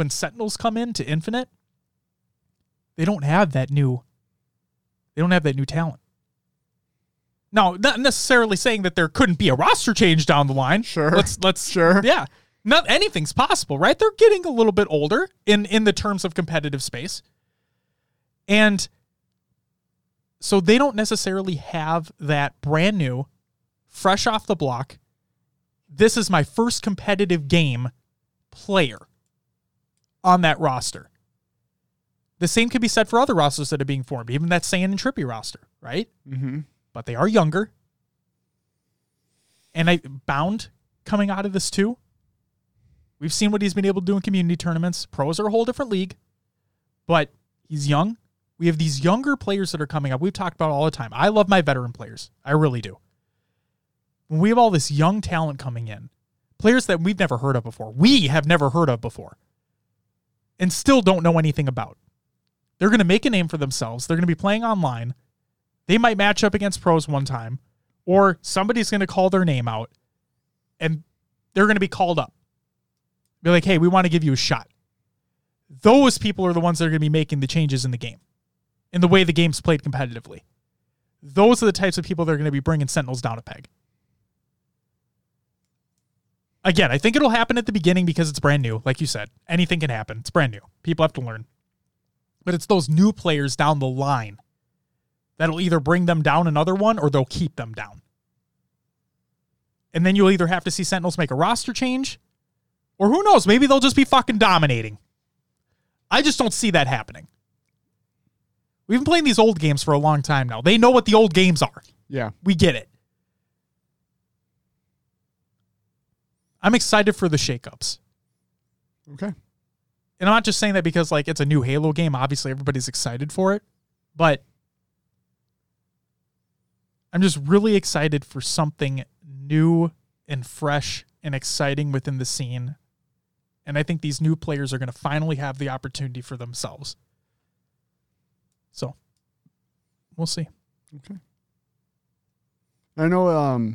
Sentinels come in to Infinite, they don't have that new talent. Now, not necessarily saying that there couldn't be a roster change down the line. Sure. Yeah. Not anything's possible, right? They're getting a little bit older in the terms of competitive space. And so they don't necessarily have that brand new, fresh off the block, this is my first competitive game player on that roster. The same could be said for other rosters that are being formed, even that Saiyan and Trippy roster, right? Mm-hmm. But they are younger. And Bound coming out of this too. We've seen what he's been able to do in community tournaments. Pros are a whole different league, but he's young. We have these younger players that are coming up. We've talked about it all the time. I love my veteran players. I really do. When we have all this young talent coming in, players that we've never heard of before, we have never heard of before, and still don't know anything about. They're going to make a name for themselves. They're going to be playing online. They might match up against pros one time, or somebody's going to call their name out, and they're going to be called up. Be like, hey, we want to give you a shot. Those people are the ones that are going to be making the changes in the game, in the way the game's played competitively. Those are the types of people that are going to be bringing Sentinels down a peg. Again, I think it'll happen at the beginning because it's brand new. Like you said, anything can happen. It's brand new. People have to learn. But it's those new players down the line that'll either bring them down another one or they'll keep them down. And then you'll either have to see Sentinels make a roster change or who knows, maybe they'll just be fucking dominating. I just don't see that happening. We've been playing these old games for a long time now. They know what the old games are. Yeah. We get it. I'm excited for the shakeups. Okay. And I'm not just saying that because like it's a new Halo game. Obviously, everybody's excited for it. But I'm just really excited for something new and fresh and exciting within the scene. And I think these new players are going to finally have the opportunity for themselves. So, we'll see. Okay. I know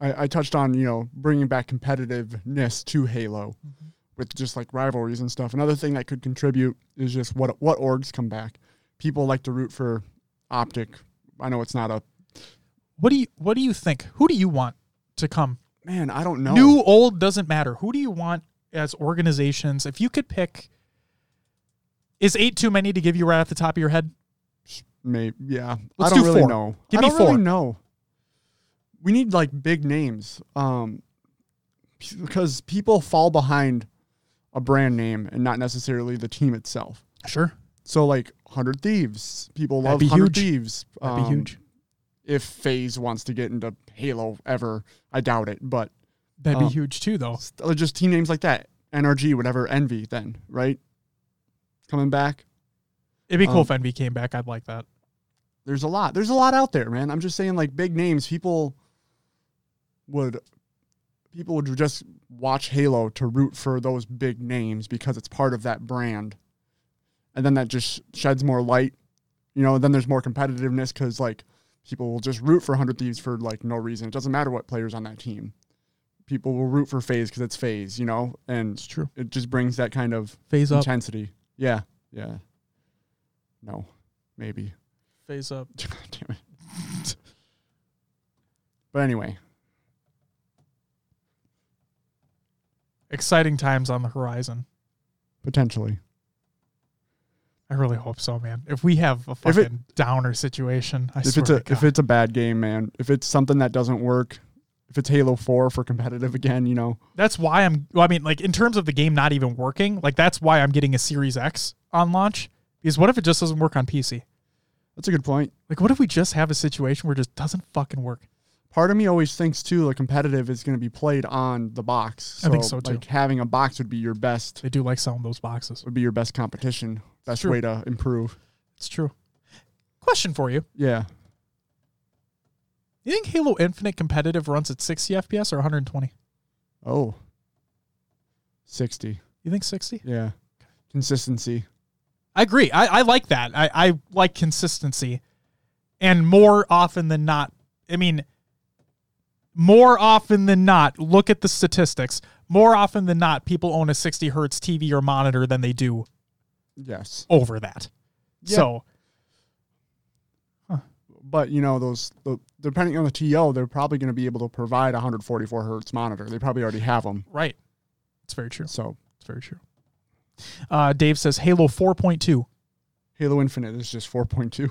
I touched on, bringing back competitiveness to Halo mm-hmm. with just, like, rivalries and stuff. Another thing that could contribute is just what orgs come back. People like to root for Optic. I know it's not a... What do you think? Who do you want to come? Man, I don't know. New, old, doesn't matter. Who do you want as organizations? If you could pick... Is 8 too many to give you right off the top of your head? Maybe, yeah. Let's do 4. Really know. Give me 4. I don't really know. We need, big names because people fall behind a brand name and not necessarily the team itself. Sure. So, 100 Thieves. People love 100 Thieves. That'd be huge. If FaZe wants to get into Halo ever, I doubt it, but... That'd be huge, too, though. Just team names like that. NRG, whatever, Envy, then, right? Coming back. It'd be cool if NB came back. I'd like that. There's a lot. There's a lot out there, man. I'm just saying, like, big names. People would just watch Halo to root for those big names because it's part of that brand. And then that just sheds more light. You know, and then there's more competitiveness because, like, people will just root for 100 Thieves for, like, no reason. It doesn't matter what player's on that team. People will root for FaZe because it's FaZe, you know? And it's true. It just brings that kind of FaZe intensity. Up. Yeah. Yeah. No. Maybe. FaZe up. Damn it. But anyway. Exciting times on the horizon. Potentially. I really hope so, man. If we have a fucking downer situation, I swear to God. If it's a bad game, man, if it's something that doesn't work, if it's Halo 4 for competitive again, you know. That's why in terms of the game not even working, like, that's why I'm getting a Series X on launch. Because what if it just doesn't work on PC? That's a good point. Like, what if we just have a situation where it just doesn't fucking work? Part of me always thinks, too, like, competitive is going to be played on the box. So, I think so, too. Like, having a box would be your best. They do like selling those boxes. Would be your best competition. Best way to improve. It's true. Question for you. Yeah. You think Halo Infinite competitive runs at 60 FPS or 120? Oh. 60. You think 60? Yeah. Consistency. I agree. I like that. I like consistency. And more often than not, look at the statistics. More often than not, people own a 60 hertz TV or monitor than they do. Yes. Over that. Yeah. So. Huh. But, you know, depending on the TO, they're probably going to be able to provide a 144 hertz monitor. They probably already have them. Right. It's very true. So. It's very true. Dave says Halo 4.2. Halo Infinite is just 4.2.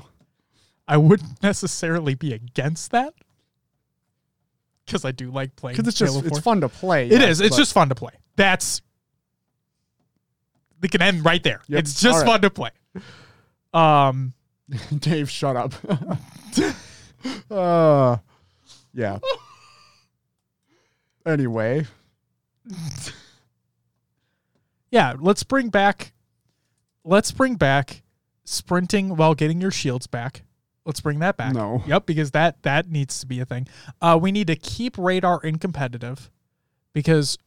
I wouldn't necessarily be against that. Because I do like playing. Because it's fun to play. It is. It's just fun to play. It can end right there. Yep. It's just fun to play. Dave, shut up. Yeah. Anyway. Yeah, let's bring back sprinting while getting your shields back. Let's bring that back. No. Yep, because that needs to be a thing. We need to keep Radar in competitive because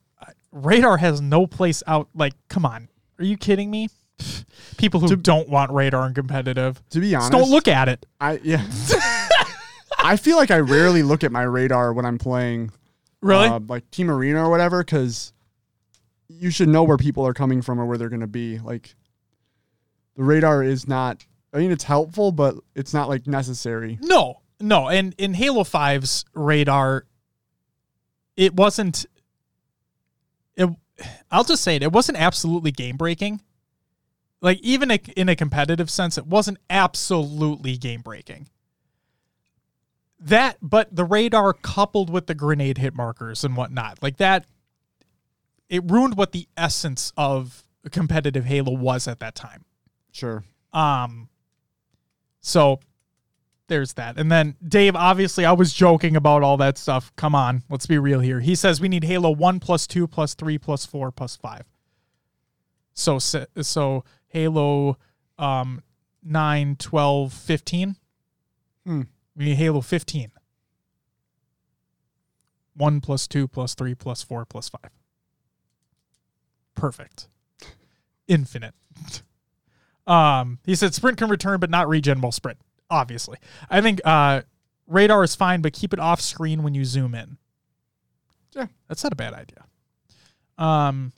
Radar has no place out. Like, come on. Are you kidding me? People who don't want Radar in competitive. To be honest. Don't look at it. I feel like I rarely look at my Radar when I'm playing. Really? Like Team Arena or whatever, because you should know where people are coming from or where they're going to be. Like, the Radar is not... I mean, it's helpful, but it's not, like, necessary. No. And in Halo 5's Radar, it wasn't... I'll just say it. It wasn't absolutely game-breaking. Like, even in a competitive sense, it wasn't absolutely game-breaking. That, but the Radar coupled with the grenade hit markers and whatnot, like that, it ruined what the essence of competitive Halo was at that time. Sure. So there's that. And then Dave, obviously I was joking about all that stuff. Come on, let's be real here. He says we need Halo 1 + 2 + 3 + 4 + 5. So Halo 9, 12, 15. We need Halo 15. 1 + 2 + 3 + 4 + 5. Perfect. Infinite. He said sprint can return, but not regen while sprint. Obviously. I think radar is fine, but keep it off screen when you zoom in. Yeah. That's not a bad idea.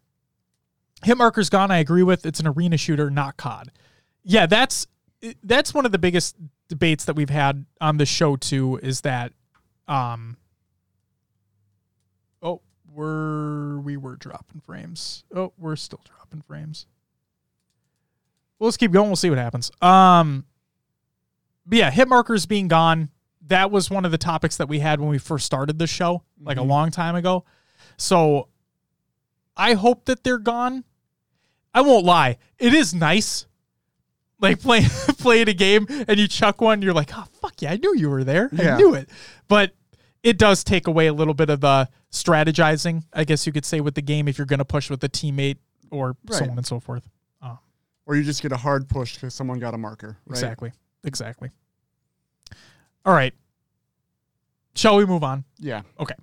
Hit marker's gone, I agree with. It's an arena shooter, not COD. Yeah, that's one of the biggest debates that we've had on the show, too, is that... we were dropping frames. Oh, we're still dropping frames. Well, let's keep going. We'll see what happens. But yeah, hit markers being gone. That was one of the topics that we had when we first started the show, like a long time ago. So I hope that they're gone. I won't lie. It is nice. Like playing a game and you chuck one. You're like, oh, fuck yeah. I knew you were there. Yeah. I knew it. But it does take away a little bit of the strategizing, I guess you could say, with the game if you're going to push with a teammate or so on and so forth. or you just get a hard push because someone got a marker. Right? Exactly. All right. Shall we move on? Yeah. Okay.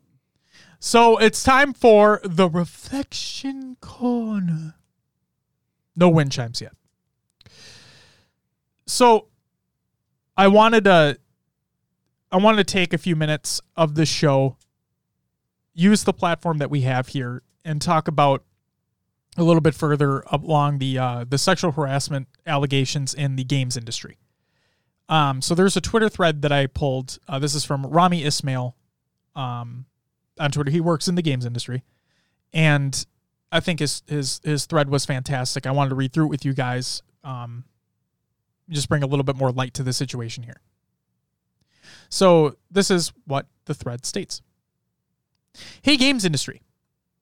So it's time for the reflection corner. No wind chimes yet. So I wanted to take a few minutes of the show, use the platform that we have here, and talk about a little bit further along the sexual harassment allegations in the games industry. So there's a Twitter thread that I pulled. This is from Rami Ismail on Twitter. He works in the games industry. And I think his thread was fantastic. I wanted to read through it with you guys. Just bring a little bit more light to the situation here. So this is what the thread states. Hey, games industry.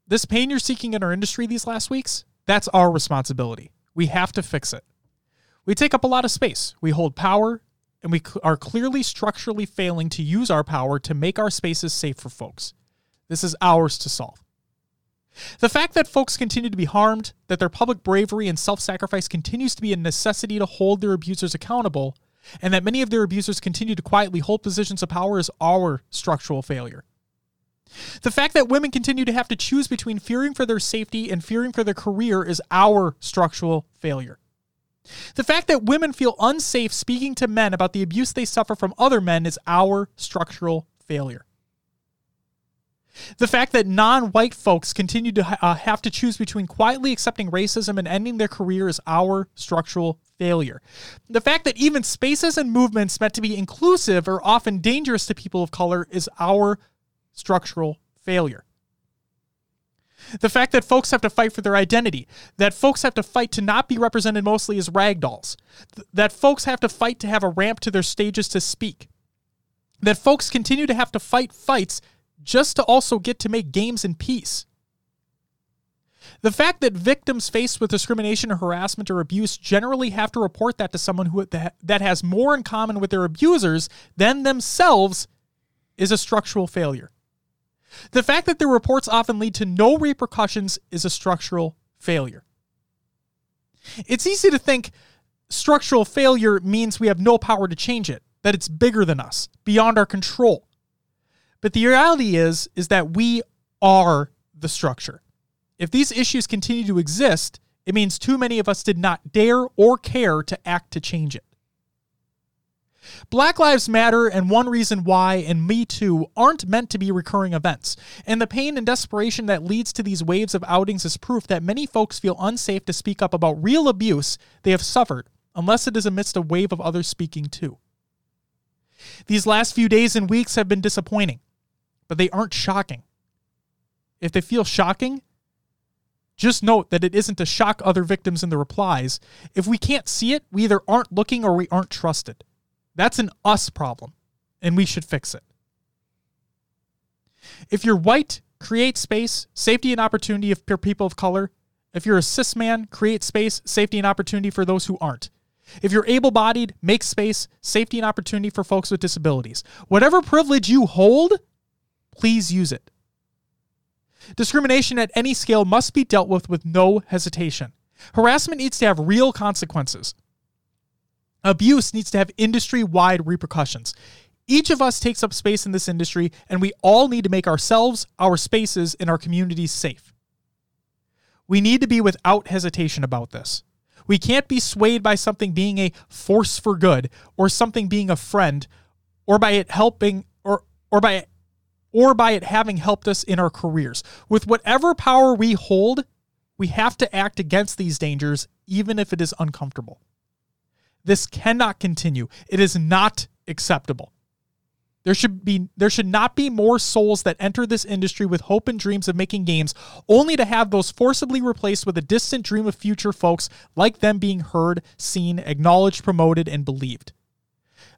This pain you're seeking in our industry these last weeks, that's our responsibility. We have to fix it. We take up a lot of space. We hold power. And we are clearly structurally failing to use our power to make our spaces safe for folks. This is ours to solve. The fact that folks continue to be harmed, that their public bravery and self-sacrifice continues to be a necessity to hold their abusers accountable, and that many of their abusers continue to quietly hold positions of power is our structural failure. The fact that women continue to have to choose between fearing for their safety and fearing for their career is our structural failure. The fact that women feel unsafe speaking to men about the abuse they suffer from other men is our structural failure. The fact that non-white folks continue to have to choose between quietly accepting racism and ending their career is our structural failure. The fact that even spaces and movements meant to be inclusive are often dangerous to people of color is our structural failure. The fact that folks have to fight for their identity, that folks have to fight to not be represented mostly as ragdolls, that folks have to fight to have a ramp to their stages to speak, that folks continue to have to fight fights just to also get to make games in peace. The fact that victims faced with discrimination or harassment or abuse generally have to report that to someone who that has more in common with their abusers than themselves is a structural failure. The fact that their reports often lead to no repercussions is a structural failure. It's easy to think structural failure means we have no power to change it, that it's bigger than us, beyond our control. But the reality is that we are the structure. If these issues continue to exist, it means too many of us did not dare or care to act to change it. Black Lives Matter and One Reason Why and Me Too aren't meant to be recurring events, and the pain and desperation that leads to these waves of outings is proof that many folks feel unsafe to speak up about real abuse they have suffered, unless it is amidst a wave of others speaking too. These last few days and weeks have been disappointing, but they aren't shocking. If they feel shocking, just note that it isn't to shock other victims in the replies. If we can't see it, we either aren't looking or we aren't trusted. That's an us problem, and we should fix it. If you're white, create space, safety, and opportunity for people of color. If you're a cis man, create space, safety, and opportunity for those who aren't. If you're able-bodied, make space, safety, and opportunity for folks with disabilities. Whatever privilege you hold, please use it. Discrimination at any scale must be dealt with no hesitation. Harassment needs to have real consequences. Abuse needs to have industry-wide repercussions. Each of us takes up space in this industry, and we all need to make ourselves, our spaces, and our communities safe. We need to be without hesitation about this. We can't be swayed by something being a force for good, or something being a friend, or by it helping, or by it having helped us in our careers. With whatever power we hold, we have to act against these dangers, even if it is uncomfortable. This cannot continue. It is not acceptable. There should not be more souls that enter this industry with hope and dreams of making games, only to have those forcibly replaced with a distant dream of future folks like them being heard, seen, acknowledged, promoted, and believed.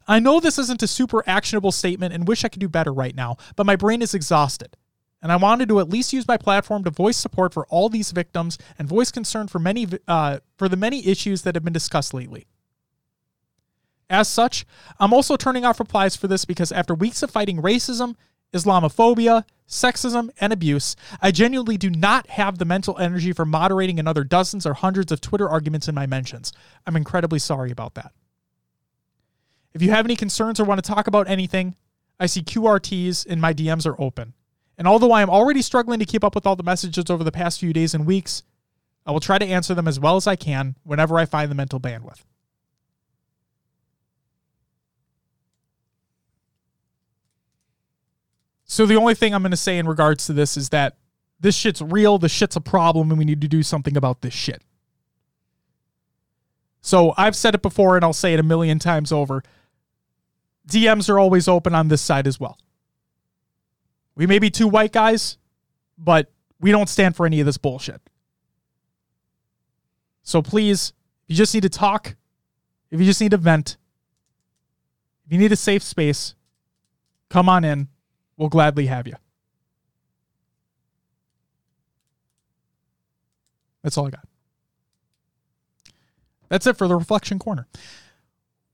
I know this isn't a super actionable statement and wish I could do better right now, but my brain is exhausted. And I wanted to at least use my platform to voice support for all these victims and voice concern for the many issues that have been discussed lately. As such, I'm also turning off replies for this because after weeks of fighting racism, Islamophobia, sexism, and abuse. I genuinely do not have the mental energy for moderating another dozens or hundreds of Twitter arguments in my mentions. I'm incredibly sorry about that. If you have any concerns or want to talk about anything, I see QRTs and my DMs are open. And although I am already struggling to keep up with all the messages over the past few days and weeks, I will try to answer them as well as I can whenever I find the mental bandwidth. So the only thing I'm going to say in regards to this is that this shit's real, this shit's a problem, and we need to do something about this shit. So I've said it before, and I'll say it a million times over. DMs are always open on this side as well. We may be two white guys, but we don't stand for any of this bullshit. So please, if you just need to talk, if you just need to vent, if you need a safe space, come on in. We'll gladly have you. That's all I got. That's it for the Reflection Corner.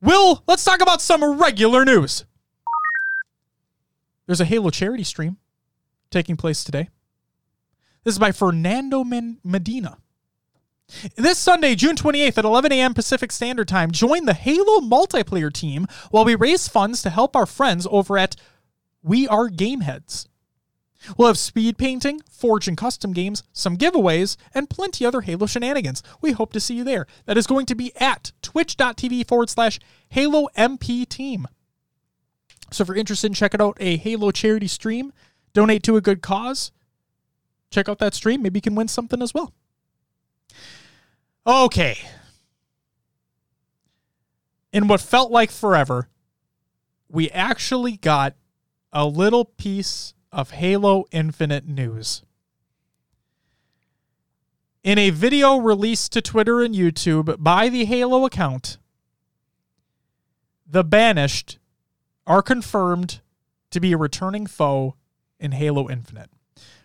Will, let's talk about some regular news. There's a Halo charity stream taking place today. This is by Fernando Medina. This Sunday, June 28th at 11 a.m. Pacific Standard Time, join the Halo multiplayer team while we raise funds to help our friends over at We Are Gameheads. We'll have speed painting, forge and custom games, some giveaways, and plenty other Halo shenanigans. We hope to see you there. That is going to be at twitch.tv/HaloMP team. So if you're interested in checking out a Halo charity stream, donate to a good cause, check out that stream. Maybe you can win something as well. Okay. In what felt like forever, we actually got a little piece of Halo Infinite news. In a video released to Twitter and YouTube by the Halo account, the Banished are confirmed to be a returning foe in Halo Infinite.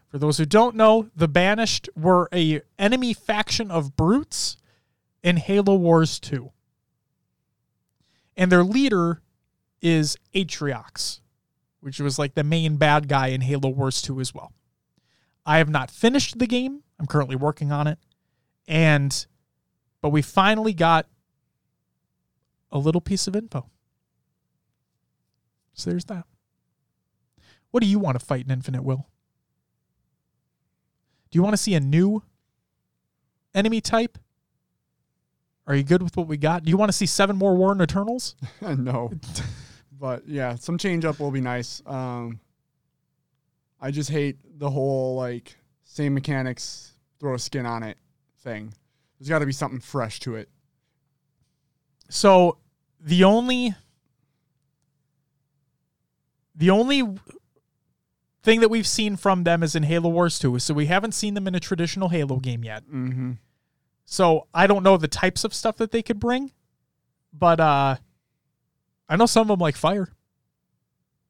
For those who don't know, the Banished were an enemy faction of brutes in Halo Wars 2. And their leader is Atriox, which was like the main bad guy in Halo Wars 2 as well. I have not finished the game. I'm currently working on it. But we finally got a little piece of info. So there's that. What do you want to fight in Infinite, Will? Do you want to see a new enemy type? Are you good with what we got? Do you want to see 7 more War and Eternals? No. But yeah, some change up will be nice. I just hate the whole like same mechanics, throw a skin on it thing. There's got to be something fresh to it. So the only thing that we've seen from them is in Halo Wars 2. So we haven't seen them in a traditional Halo game yet. Mm-hmm. So I don't know the types of stuff that they could bring, but I know some of them like fire.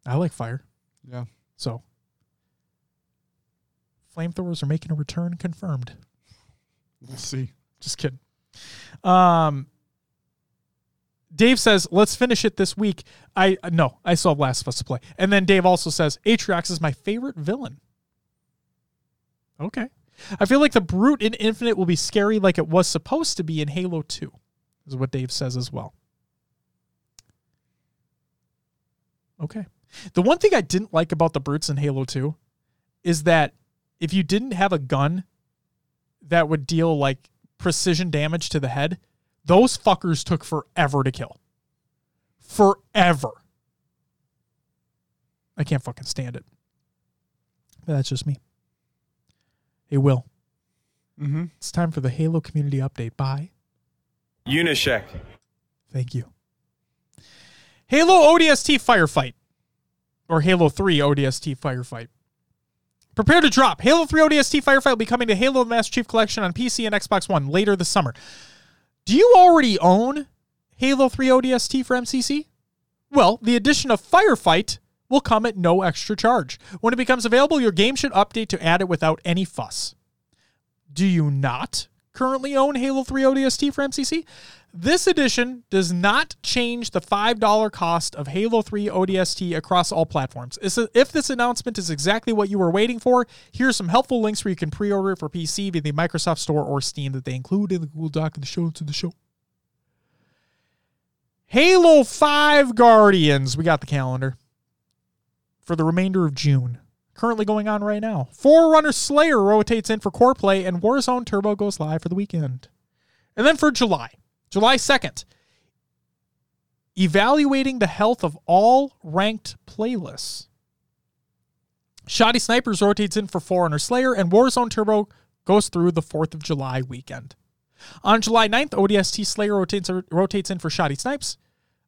I like fire. Yeah. So flamethrowers are making a return, confirmed. We'll see. Just kidding. Dave says, let's finish it this week. I saw Last of Us to play. And then Dave also says, Atriox is my favorite villain. Okay. I feel like the brute in Infinite will be scary like it was supposed to be in Halo 2, is what Dave says as well. Okay. The one thing I didn't like about the brutes in Halo 2 is that if you didn't have a gun that would deal like precision damage to the head, those fuckers took forever to kill. Forever. I can't fucking stand it. But that's just me. Hey, Will. Mm-hmm. It's time for the Halo community update by Unishek. Thank you. Halo ODST Firefight, or Halo 3 ODST Firefight. Prepare to drop. Halo 3 ODST Firefight will be coming to Halo Master Chief Collection on PC and Xbox One later this summer. Do you already own Halo 3 ODST for MCC? Well, the addition of Firefight will come at no extra charge. When it becomes available, your game should update to add it without any fuss. Do you not currently own Halo 3 ODST for MCC? This edition does not change the $5 cost of Halo 3 ODST across all platforms. If this announcement is exactly what you were waiting for, here's some helpful links where you can pre-order it for PC via the Microsoft Store or Steam that they include in the Google Doc in the show notes of the show. Halo 5 Guardians. We got the calendar for the remainder of June. Currently going on right now. Forerunner Slayer rotates in for core play, and Warzone Turbo goes live for the weekend. And then for July. July 2nd, evaluating the health of all ranked playlists. Shoddy Snipers rotates in for Forerunner Slayer, and Warzone Turbo goes through the 4th of July weekend. On July 9th, ODST Slayer rotates in for Shoddy Snipes.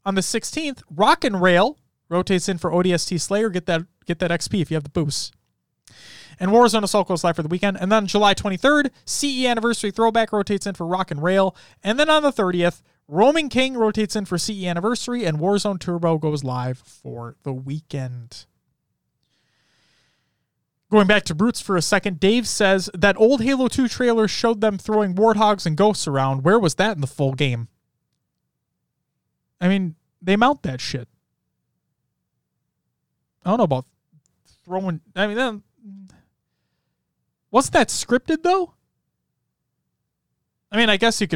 On the 16th, Rock and Rail rotates in for ODST Slayer. Get that XP if you have the boost. And Warzone Assault goes live for the weekend. And then July 23rd, CE Anniversary Throwback rotates in for Rock and Rail. And then on the 30th, Roaming King rotates in for CE Anniversary, and Warzone Turbo goes live for the weekend. Going back to Brutes for a second, Dave says, that old Halo 2 trailer showed them throwing warthogs and ghosts around. Where was that in the full game? I mean, they mount that shit. I don't know about throwing... I mean, then... Wasn't that scripted though? I mean, I guess they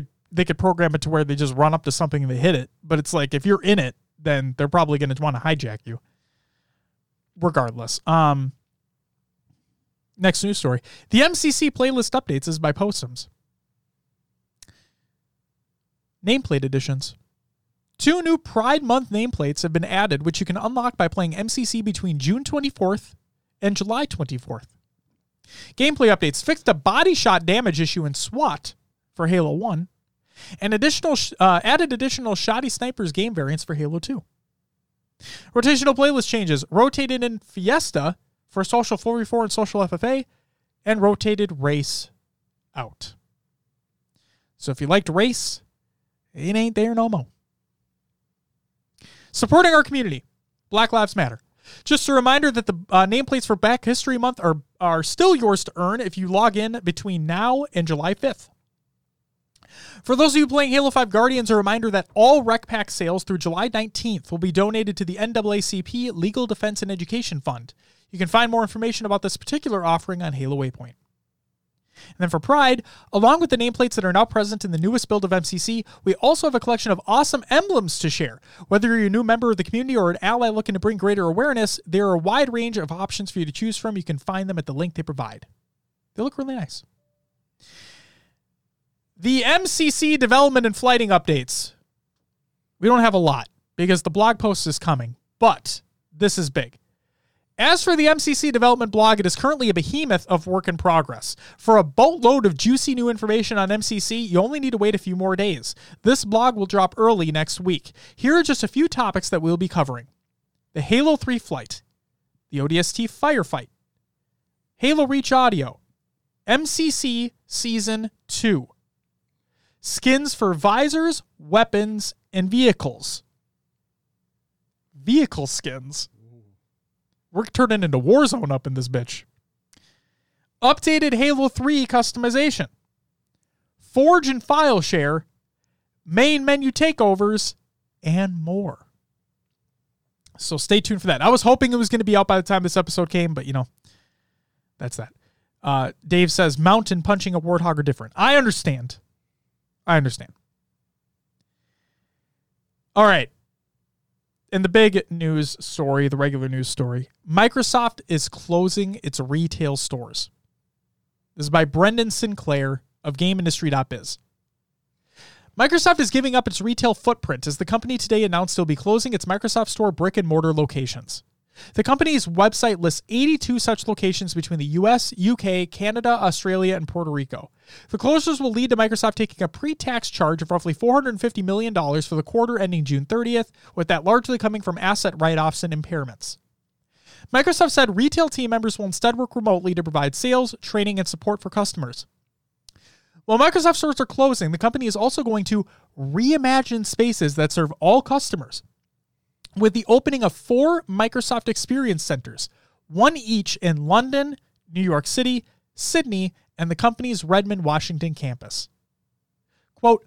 could program it to where they just run up to something and they hit it, but it's like if you're in it, then they're probably going to want to hijack you. Regardless. Next news story. The MCC playlist updates is by Postums. Nameplate additions. 2 new Pride Month nameplates have been added, which you can unlock by playing MCC between June 24th and July 24th. Gameplay updates fixed a body shot damage issue in SWAT for Halo 1, and added additional Shoddy Snipers game variants for Halo 2. Rotational playlist changes rotated in Fiesta for Social 4v4 and Social FFA, and rotated Race out. So if you liked Race, it ain't there no more. Supporting our community, Black Lives Matter. Just a reminder that the nameplates for Black History Month are still yours to earn if you log in between now and July 5th. For those of you playing Halo 5 Guardians, a reminder that all Rec Pack sales through July 19th will be donated to the NAACP Legal Defense and Education Fund. You can find more information about this particular offering on Halo Waypoint. And then for Pride, along with the nameplates that are now present in the newest build of MCC, we also have a collection of awesome emblems to share. Whether you're a new member of the community or an ally looking to bring greater awareness, there are a wide range of options for you to choose from. You can find them at the link they provide. They look really nice. The MCC development and flighting updates. We don't have a lot because the blog post is coming, but this is big. As for the MCC development blog, it is currently a behemoth of work in progress. For a boatload of juicy new information on MCC, you only need to wait a few more days. This blog will drop early next week. Here are just a few topics that we'll be covering. The Halo 3 flight, the ODST firefight, Halo Reach Audio, MCC Season 2, skins for visors, weapons, and vehicles. Vehicle skins. We're turning into Warzone up in this bitch. Updated Halo 3 customization. Forge and file share. Main menu takeovers. And more. So stay tuned for that. I was hoping it was going to be out by the time this episode came, but you know, that's that. Dave says, mount and punching a warthog are different. I understand. All right. In the big news story, the regular news story, Microsoft is closing its retail stores. This is by Brendan Sinclair of GameIndustry.biz. Microsoft is giving up its retail footprint as the company today announced it will be closing its Microsoft Store brick-and-mortar locations. The company's website lists 82 such locations between the U.S., U.K., Canada, Australia, and Puerto Rico. The closures will lead to Microsoft taking a pre-tax charge of roughly $450 million for the quarter ending June 30th, with that largely coming from asset write-offs and impairments. Microsoft said retail team members will instead work remotely to provide sales, training, and support for customers. While Microsoft stores are closing, the company is also going to reimagine spaces that serve all customers, with the opening of 4 Microsoft Experience Centers, one each in London, New York City, Sydney, and the company's Redmond, Washington campus. Quote,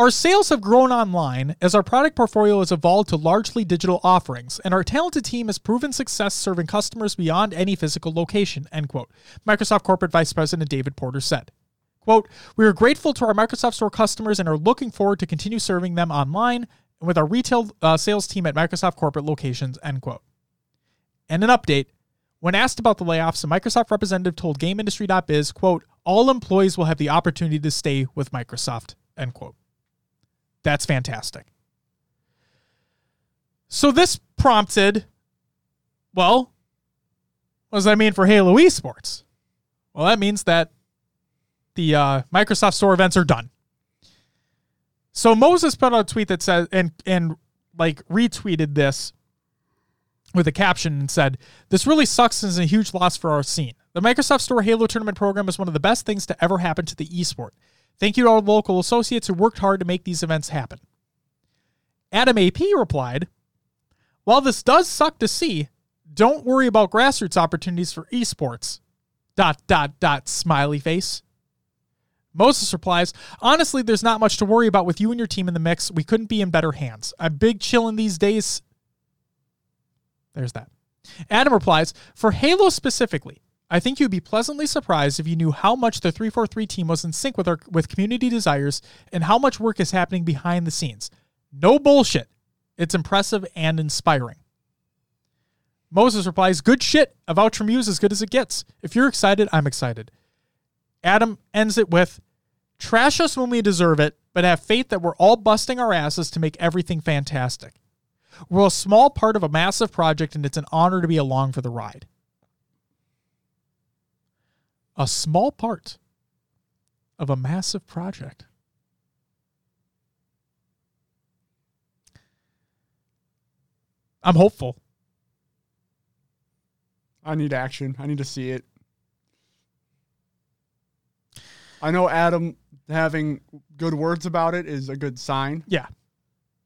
Our sales have grown online as our product portfolio has evolved to largely digital offerings, and our talented team has proven success serving customers beyond any physical location, end quote. Microsoft Corporate Vice President David Porter said. Quote, we are grateful to our Microsoft Store customers and are looking forward to continue serving them online and with our retail sales team at Microsoft Corporate locations, end quote. And an update. When asked about the layoffs, a Microsoft representative told GameIndustry.biz, quote, all employees will have the opportunity to stay with Microsoft, end quote. That's fantastic. So this prompted, well, what does that mean for Halo esports? Well, that means that the Microsoft Store events are done. So Moses put out a tweet that says, and like retweeted this with a caption and said, this really sucks and is a huge loss for our scene. The Microsoft Store Halo tournament program is one of the best things to ever happen to the esport. Thank you to our local associates who worked hard to make these events happen. Adam AP replied, while this does suck to see, don't worry about grassroots opportunities for esports. ... smiley face. Moses replies, honestly, there's not much to worry about with you and your team in the mix. We couldn't be in better hands. I'm big chillin' these days. There's that. Adam replies, for Halo specifically, I think you'd be pleasantly surprised if you knew how much the 343 team was in sync with community desires and how much work is happening behind the scenes. No bullshit. It's impressive and inspiring. Moses replies, good shit. A voucher muse as good as it gets. If you're excited, I'm excited. Adam ends it with, trash us when we deserve it, but have faith that we're all busting our asses to make everything fantastic. We're a small part of a massive project, and it's an honor to be along for the ride. A small part of a massive project. I'm hopeful. I need action. I need to see it. I know Adam having good words about it is a good sign. Yeah.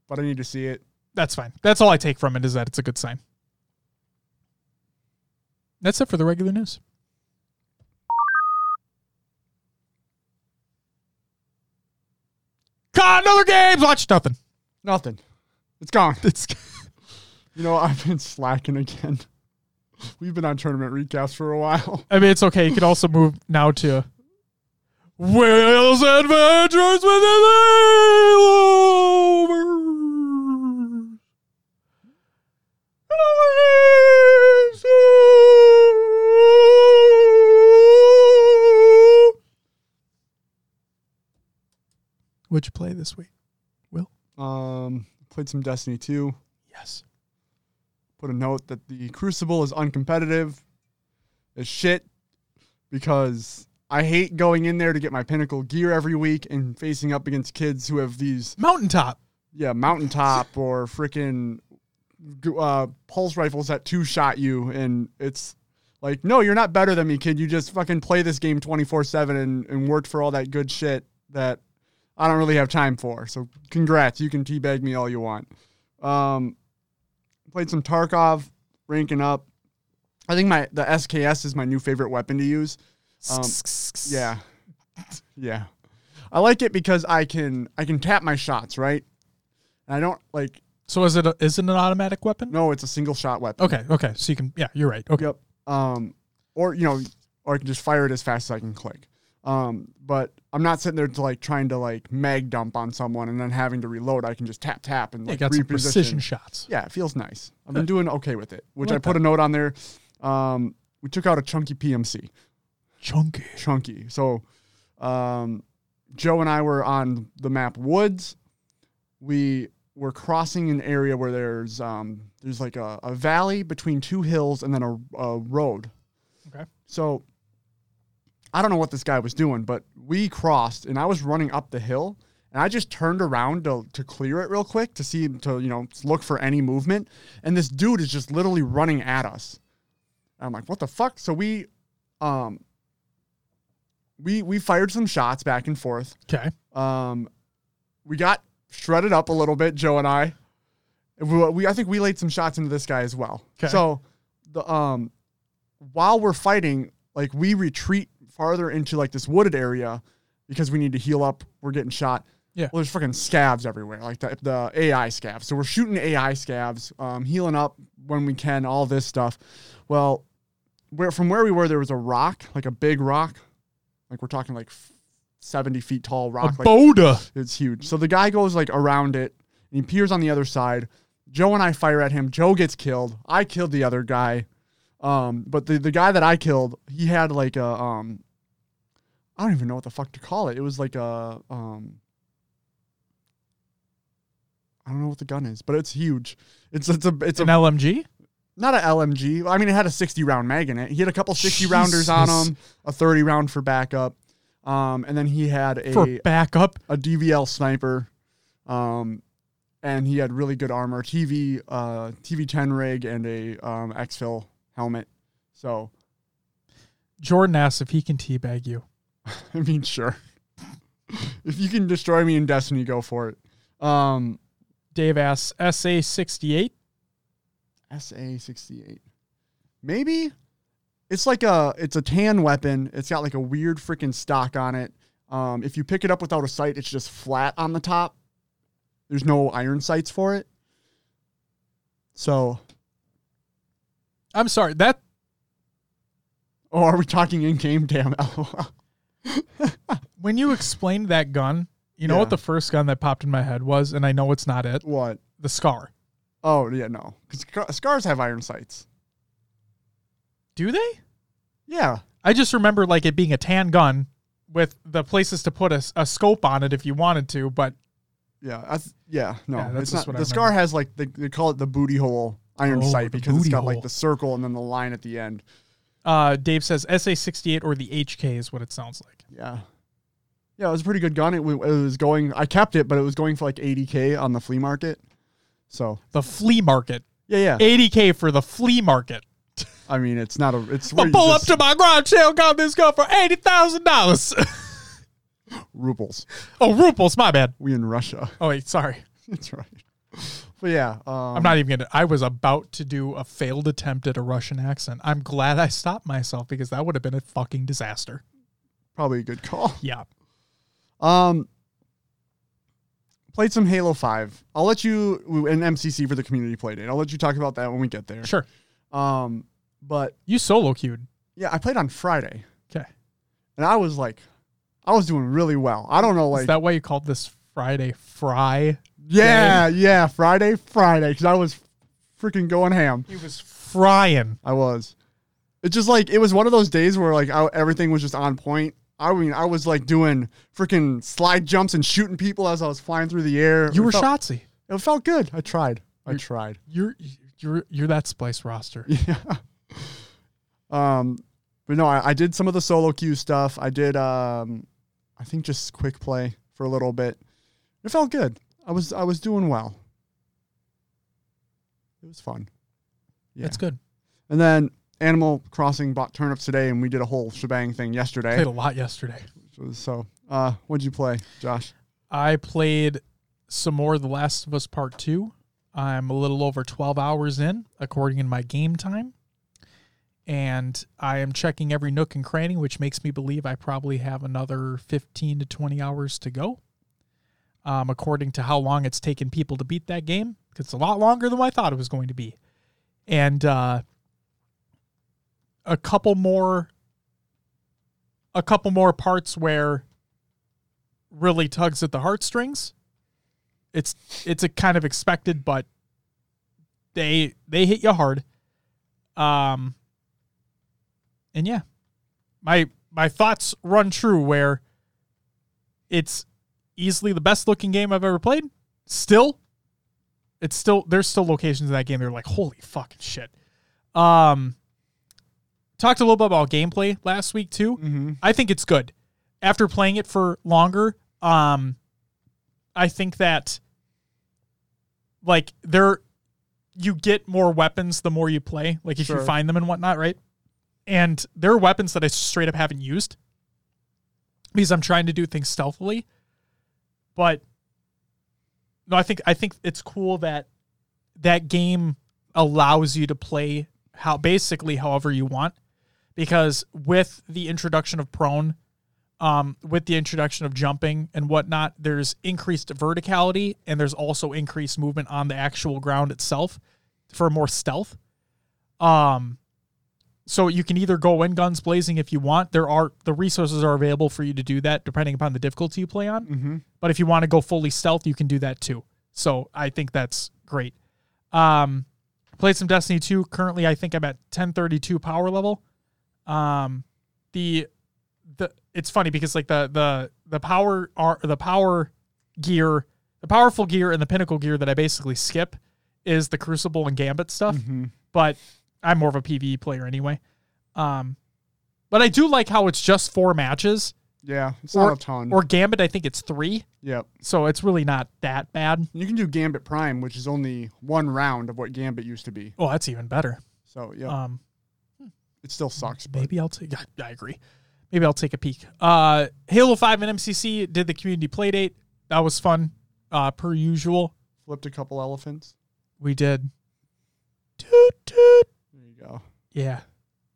But I need to see it. That's fine. That's all I take from it is that it's a good sign. That's it for the regular news. God, another game. Watch nothing. Nothing. It's gone. It's. You know, I've been slacking again. We've been on tournament recaps for a while. I mean, it's okay. You can also move now to Will's Adventures with Halo. What'd you play this week, Will? Played some Destiny 2. Yes. Put a note that the Crucible is uncompetitive as shit because I hate going in there to get my pinnacle gear every week and facing up against kids who have these... Mountaintop. Yeah, Mountaintop or freaking pulse rifles that two-shot you. And it's like, no, you're not better than me, kid. You just fucking play this game 24/7 and worked for all that good shit that... I don't really have time for, so congrats. You can teabag me all you want. Played some Tarkov, ranking up. I think the SKS is my new favorite weapon to use. Yeah. I like it because I can tap my shots, right? And I don't like... So is it an automatic weapon? No, it's a single shot weapon. Okay. So you can... Yeah, you're right. Okay. Yep. Or I can just fire it as fast as I can click. But I'm not sitting there to trying to mag dump on someone and then having to reload. I can just tap and got some precision shots. Yeah, it feels nice. I've been doing okay with it, which I put a note on there. We took out a chunky PMC. Chunky. So, Joe and I were on the map Woods. We were crossing an area where there's like a valley between two hills and then a road. Okay. So, I don't know what this guy was doing, but we crossed, and I was running up the hill, and I just turned around to clear it real quick to look for any movement, and this dude is just literally running at us. I'm like, what the fuck? So we fired some shots back and forth. Okay. We got shredded up a little bit, Joe and I. I think we laid some shots into this guy as well. Okay. So while we're fighting, we retreat farther into this wooded area because we need to heal up. We're getting shot. Yeah. Well, there's fucking scavs everywhere, like the AI scavs. So we're shooting AI scavs, healing up when we can, all this stuff. Well, from where we were, there was a rock, like a big rock. Like we're talking like 70 feet tall rock. Boulder. It's huge. So the guy goes like around it, and he peers on the other side. Joe and I fire at him. Joe gets killed. I killed the other guy. But the guy that I killed, he had like a, I don't even know what the fuck to call it. It was like a, I don't know what the gun is, but it's huge. It's an LMG? Not an LMG. I mean, it had a 60-round mag in it. He had a couple 60-rounders on him, a 30-round for backup. And then he had a DVL sniper. And he had really good armor, TV10 rig, and a X-Fil helmet. So Jordan asks if he can teabag you. I mean, sure. If you can destroy me in Destiny, go for it. Dave asks, SA-68? SA-68. Maybe it's like it's a tan weapon. It's got like a weird freaking stock on it. If you pick it up without a sight, it's just flat on the top. There's no iron sights for it. So. I'm sorry, that. Oh, are we talking in-game? Damn. When you explained that gun, you know what the first gun that popped in my head was? And I know it's not it. What? The Scar. Oh, yeah, no. Because Scars have iron sights. Do they? Yeah. I just remember like it being a tan gun with the places to put a scope on it if you wanted to, but. Yeah, that's it's not. The Scar has like they call it the booty hole iron sight because it's got like the circle and then the line at the end. Dave says SA-68 or the HK is what it sounds like. Yeah, it was a pretty good gun. It was going. I kept it, but it was going for like $80,000 on the flea market. So the flea market. Yeah. $80,000 for the flea market. I mean, it's not a. It's. I pull up to my garage sale. Got this gun for $80,000. Rubles. Oh, rubles. My bad. We in Russia. Oh, wait. Sorry. That's right. But yeah. I'm not even going to. I was about to do a failed attempt at a Russian accent. I'm glad I stopped myself because that would have been a fucking disaster. Probably a good call. Yeah. Played some Halo 5. I'll let you, and MCC for the community play date. I'll let you talk about that when we get there. Sure. But. You solo queued. Yeah. I played on Friday. Okay. And I was like. I was doing really well. I don't know, like... Is that why you called this Friday Fry? Yeah, Friday, because I was freaking going ham. He was frying. I was. It's just, like, it was one of those days where, like, everything was just on point. I mean, I was, like, doing freaking slide jumps and shooting people as I was flying through the air. You were shotsy. It felt good. I tried. You're that Splice roster. Yeah. But no, I did some of the solo queue stuff. I did... I think just quick play for a little bit. It felt good. I was doing well. It was fun. Yeah. That's good. And then Animal Crossing bought turnips today, and we did a whole shebang thing yesterday. Played a lot yesterday. So, what'd you play, Josh? I played some more The Last of Us Part 2. I'm a little over 12 hours in, according to my game time. And I am checking every nook and cranny, which makes me believe I probably have another 15 to 20 hours to go, according to how long it's taken people to beat that game. Because it's a lot longer than I thought it was going to be. And a couple more parts where really tugs at the heartstrings. It's a kind of expected, but they hit you hard. And yeah, my thoughts run true where it's easily the best looking game I've ever played. There's still locations in that game that are like, holy fucking shit. Talked a little bit about gameplay last week too. Mm-hmm. I think it's good. After playing it for longer, I think that like you get more weapons the more you play, like if you find them and whatnot, right? And there are weapons that I straight up haven't used because I'm trying to do things stealthily. But no, I think it's cool that that game allows you to play however you want, because with the introduction of prone, With the introduction of jumping and whatnot, there's increased verticality and there's also increased movement on the actual ground itself for more stealth. So you can either go in guns blazing if you want. The resources are available for you to do that depending upon the difficulty you play on. Mm-hmm. But if you want to go fully stealth, you can do that too. So I think that's great. Played some Destiny 2. Currently, I think I'm at 1032 power level. It's funny because like the powerful gear and the pinnacle gear that I basically skip is the Crucible and Gambit stuff. Mm-hmm. But I'm more of a PvE player anyway. But I do like how it's just 4 matches. Yeah, it's not a ton. Or Gambit, I think it's 3. Yep. So it's really not that bad. You can do Gambit Prime, which is only 1 round of what Gambit used to be. Oh, that's even better. So, yeah. It still sucks. Maybe I agree. Maybe I'll take a peek. Halo 5 and MCC did the community play date. That was fun, per usual. Flipped a couple elephants. We did. Toot, toot. There you go. Yeah.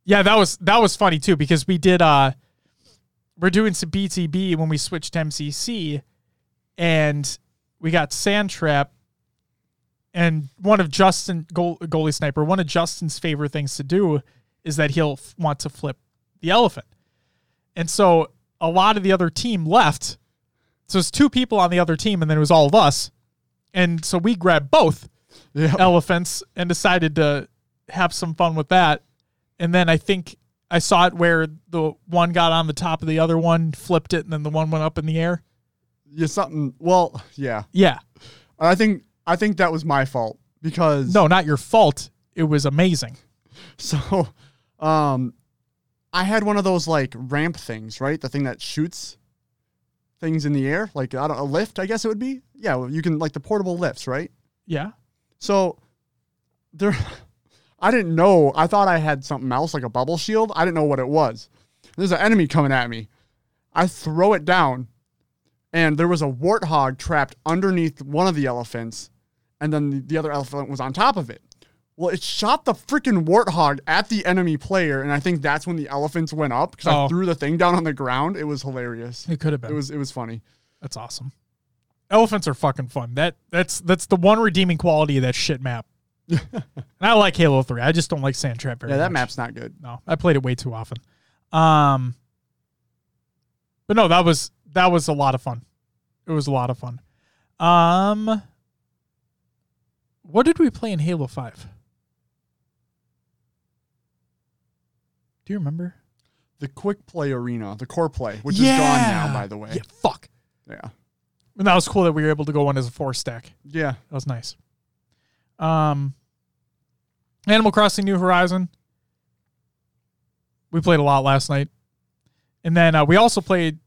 Yeah, that was funny, too, because we did... We're doing some BTB when we switched to MCC, and we got Sand Trap, and one of goalie sniper, one of Justin's favorite things to do is that he'll want to flip the elephant. And so a lot of the other team left. So it's 2 people on the other team, and then it was all of us. And so we grabbed both elephants and decided to have some fun with that. And then I think... I saw it where the one got on the top of the other one, flipped it, and then the one went up in the air. Yeah, something. Well, yeah. Yeah. I think that was my fault because... No, not your fault. It was amazing. So, I had one of those, like, ramp things, right? The thing that shoots things in the air. Like, a lift, I guess it would be. Yeah, well, you can, like, the portable lifts, right? Yeah. So, there... I didn't know. I thought I had something else, like a bubble shield. I didn't know what it was. There's an enemy coming at me. I throw it down, and there was a warthog trapped underneath one of the elephants, and then the other elephant was on top of it. Well, it shot the freaking warthog at the enemy player, and I think that's when the elephants went up, because I threw the thing down on the ground. It was hilarious. It could have been. It was funny. That's awesome. Elephants are fucking fun. That's the one redeeming quality of that shit map. And I like Halo 3. I just don't like Sand Trap very much. Yeah, that map's not good. No, I played it way too often. But no, that was a lot of fun. It was a lot of fun. What did we play in Halo 5? Do you remember? The Quick Play Arena, the core play, which is gone now, by the way. Yeah, fuck. Yeah. And that was cool that we were able to go on as a 4-stack. Yeah. That was nice. Animal Crossing New Horizon. We played a lot last night. And then we also played...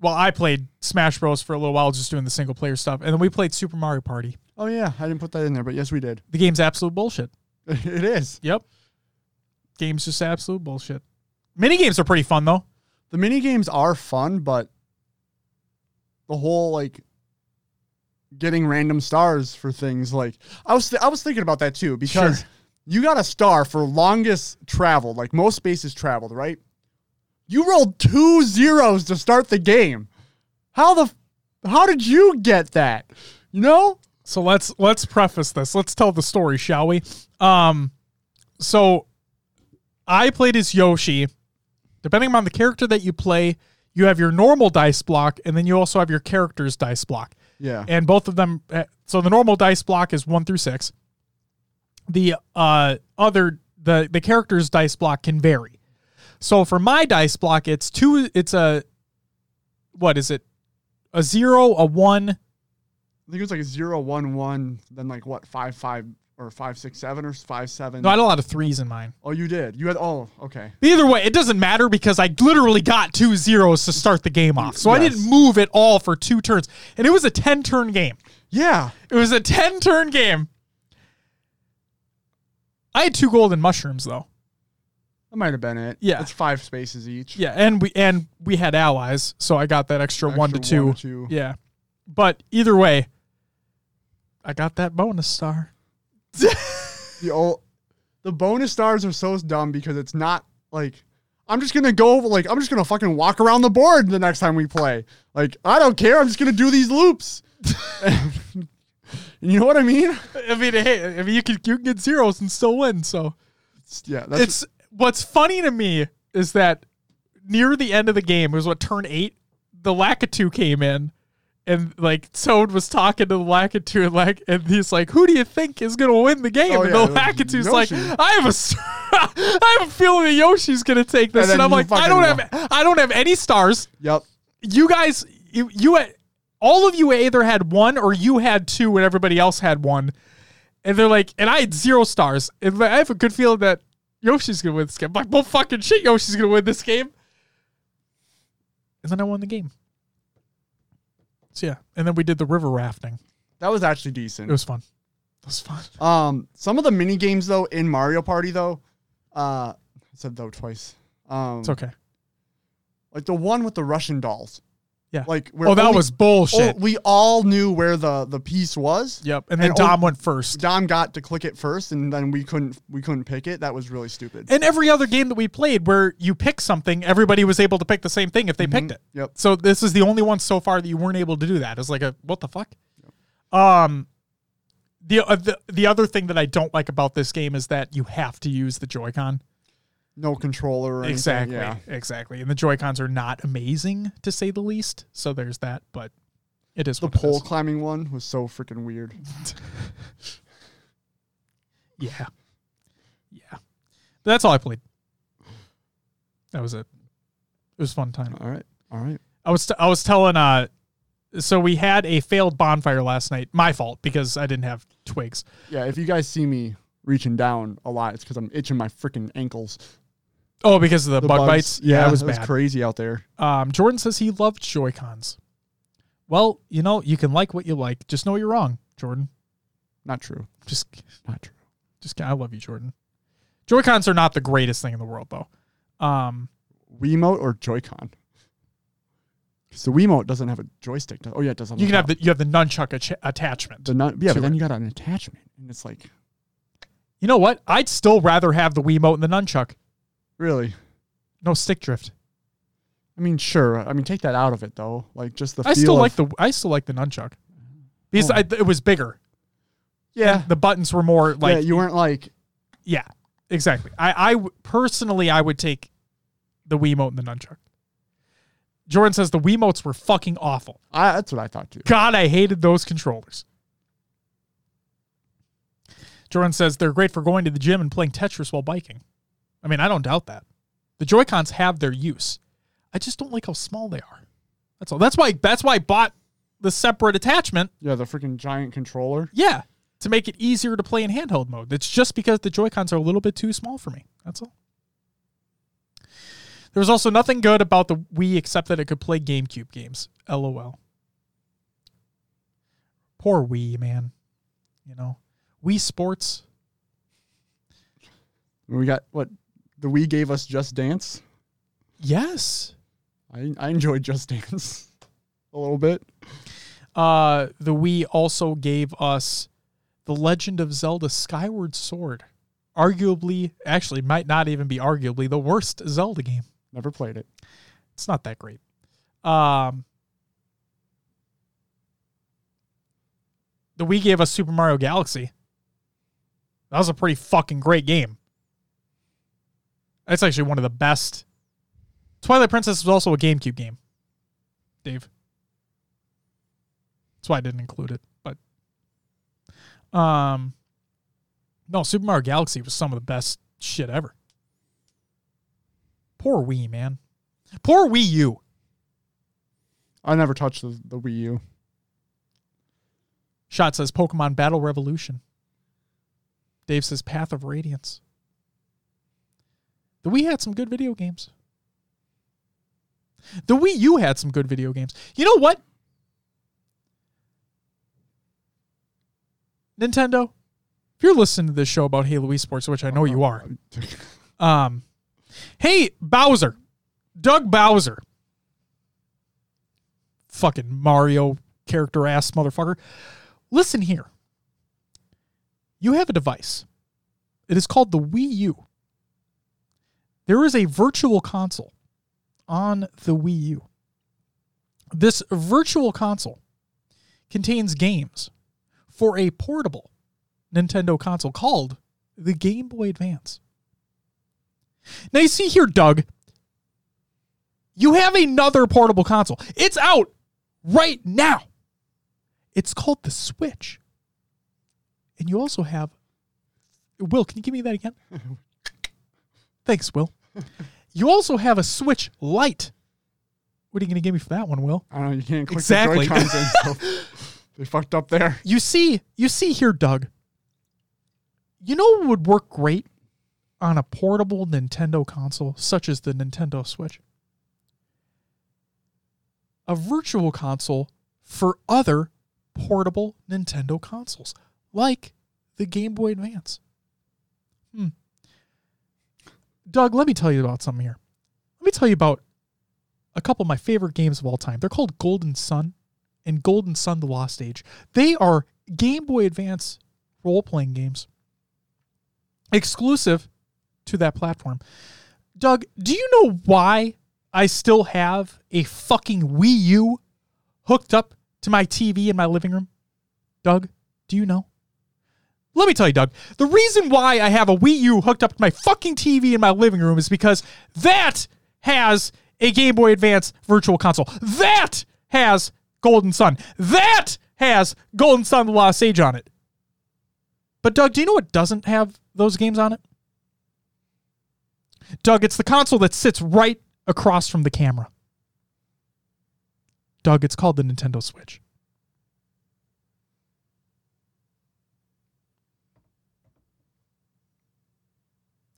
Well, I played Smash Bros. For a little while, just doing the single-player stuff. And then we played Super Mario Party. Oh, yeah. I didn't put that in there, but yes, we did. The game's absolute bullshit. It is. Yep. Game's just absolute bullshit. Minigames are pretty fun, though. The minigames are fun, but... The whole, like... getting random stars for things like I was thinking about that too, because you got a star for longest traveled, like most spaces traveled, right? You rolled 2 zeros to start the game. How did you get that? You know? So let's preface this. Let's tell the story, shall we? So I played as Yoshi. Depending upon the character that you play, you have your normal dice block, and then you also have your character's dice block. Yeah. And both of them, so the normal dice block is 1 through 6. The the character's dice block can vary. So for my dice block, it's 2, it's a, what is it? A 0, a 1. I think it was like a 0, 1, 1, then like what, 5, 5 or 5, 6, 7 or 5, 7. No, I had a lot of 3s in mine. Oh, you did? You had, oh, okay. Either way, it doesn't matter because I literally got 2 zeros to start the game off. So yes. I didn't move at all for 2 turns. And it was a 10-turn game. Yeah. It was a 10-turn game. I had 2 golden mushrooms, though. That might have been it. Yeah. It's 5 spaces each. Yeah, and we had allies, so I got that extra 1 to 2. 1 to 2. Yeah. But either way, I got that bonus star. The bonus stars are so dumb because it's not like I'm just going to go over, like, I'm just going to fucking walk around the board the next time we play. Like, I don't care. I'm just going to do these loops. You know what I mean? I mean, hey, I mean, you can get zeros and still win. So, yeah, what's funny to me is that near the end of the game, it was what, turn 8, the Lakitu came in, and like Toad was talking to the Lakitu, and like, and he's like, "Who do you think is gonna win the game?" Oh, and yeah, the Lakitu's like, "I have a feeling that Yoshi's gonna take this," and I'm like, "I don't have any stars." Yep. You guys, you had. All of you either had one or you had two and everybody else had one. And they're like, and I had 0 stars. And I have a good feeling that Yoshi's going to win this game. I'm like, well, fucking shit, Yoshi's going to win this game. And then I won the game. So, yeah. And then we did the river rafting. That was actually decent. It was fun. Some of the mini games, though, in Mario Party, though. I said though twice. It's okay. Like the one with the Russian dolls. Yeah. Like, that was bullshit. We all knew where the piece was. Yep. And then Dom went first. Dom got to click it first, and then we couldn't pick it. That was really stupid. And every other game that we played where you pick something, everybody was able to pick the same thing if they picked it. Yep. So this is the only one so far that you weren't able to do that. It's like what the fuck? Yep. The other thing that I don't like about this game is that you have to use the Joy-Con. No controller or exactly, anything. Yeah. Exactly. And the Joy-Cons are not amazing, to say the least. So there's that, but it is the pole climbing one was so freaking weird. Yeah. Yeah. But that's all I played. That was it. It was a fun time. All right. I was telling, so we had a failed bonfire last night. My fault, because I didn't have twigs. Yeah, if you guys see me reaching down a lot, it's because I'm itching my freaking ankles. Oh, because of the bug bites? Yeah, it was crazy out there. Jordan says he loved Joy-Cons. Well, you know, you can like what you like. Just know you're wrong, Jordan. Not true. Just not true. Just I love you, Jordan. Joy-Cons are not the greatest thing in the world, though. Wiimote or Joy-Con? Because the Wiimote doesn't have a joystick. Oh, yeah, it does. You can have the nunchuck attachment. But then you got an attachment, and it's like... You know what? I'd still rather have the Wiimote and the nunchuck. Really? No stick drift. I mean, sure. I mean, take that out of it though. Like just the. I still like the nunchuck. Because it was bigger. Yeah. And the buttons were more like. Yeah, you weren't like. Yeah, exactly. I personally would take the Wiimote and the nunchuck. Jordan says the Wiimotes were fucking awful. That's what I thought too. God, I hated those controllers. Jordan says they're great for going to the gym and playing Tetris while biking. I mean, I don't doubt that. The Joy-Cons have their use. I just don't like how small they are. That's all. That's why I bought the separate attachment. Yeah, the freaking giant controller. Yeah, to make it easier to play in handheld mode. It's just because the Joy-Cons are a little bit too small for me. That's all. There was also nothing good about the Wii except that it could play GameCube games. LOL. Poor Wii, man. You know. Wii Sports. We got what the Wii gave us, Just Dance. Yes, I enjoyed Just Dance a little bit. The Wii also gave us The Legend of Zelda: Skyward Sword. Might not even be arguably the worst Zelda game. Never played it. It's not that great. The Wii gave us Super Mario Galaxy. That was a pretty fucking great game. That's actually one of the best. Twilight Princess was also a GameCube game, Dave. That's why I didn't include it. But no, Super Mario Galaxy was some of the best shit ever. Poor Wii, man. Poor Wii U. I never touched the Wii U. Shot says Pokemon Battle Revolution. Dave says Path of Radiance. The Wii had some good video games. The Wii U had some good video games. You know what? Nintendo, if you're listening to this show about Halo eSports, which I know you are. Hey, Bowser. Doug Bowser. Fucking Mario character-ass motherfucker. Listen here. You have a device. It is called the Wii U. There is a virtual console on the Wii U. This virtual console contains games for a portable Nintendo console called the Game Boy Advance. Now you see here, Doug, you have another portable console. It's out right now. It's called the Switch. And you also have... Will, can you give me that again? Thanks, Will. You also have a Switch Lite. What are you going to give me for that one, Will? I don't know. You can't click exactly. The Joy-Cons in. So they fucked up there. You see here, Doug. You know what would work great on a portable Nintendo console, such as the Nintendo Switch? A virtual console for other portable Nintendo consoles, like the Game Boy Advance. Doug, let me tell you about something here. Let me tell you about a couple of my favorite games of all time. They're called Golden Sun and Golden Sun The Lost Age. They are Game Boy Advance role-playing games exclusive to that platform. Doug, do you know why I still have a fucking Wii U hooked up to my TV in my living room? Doug, do you know? Let me tell you, Doug, the reason why I have a Wii U hooked up to my fucking TV in my living room is because that has a Game Boy Advance virtual console. That has Golden Sun. That has Golden Sun The Lost Age on it. But, Doug, do you know what doesn't have those games on it? Doug, it's the console that sits right across from the camera. Doug, it's called the Nintendo Switch.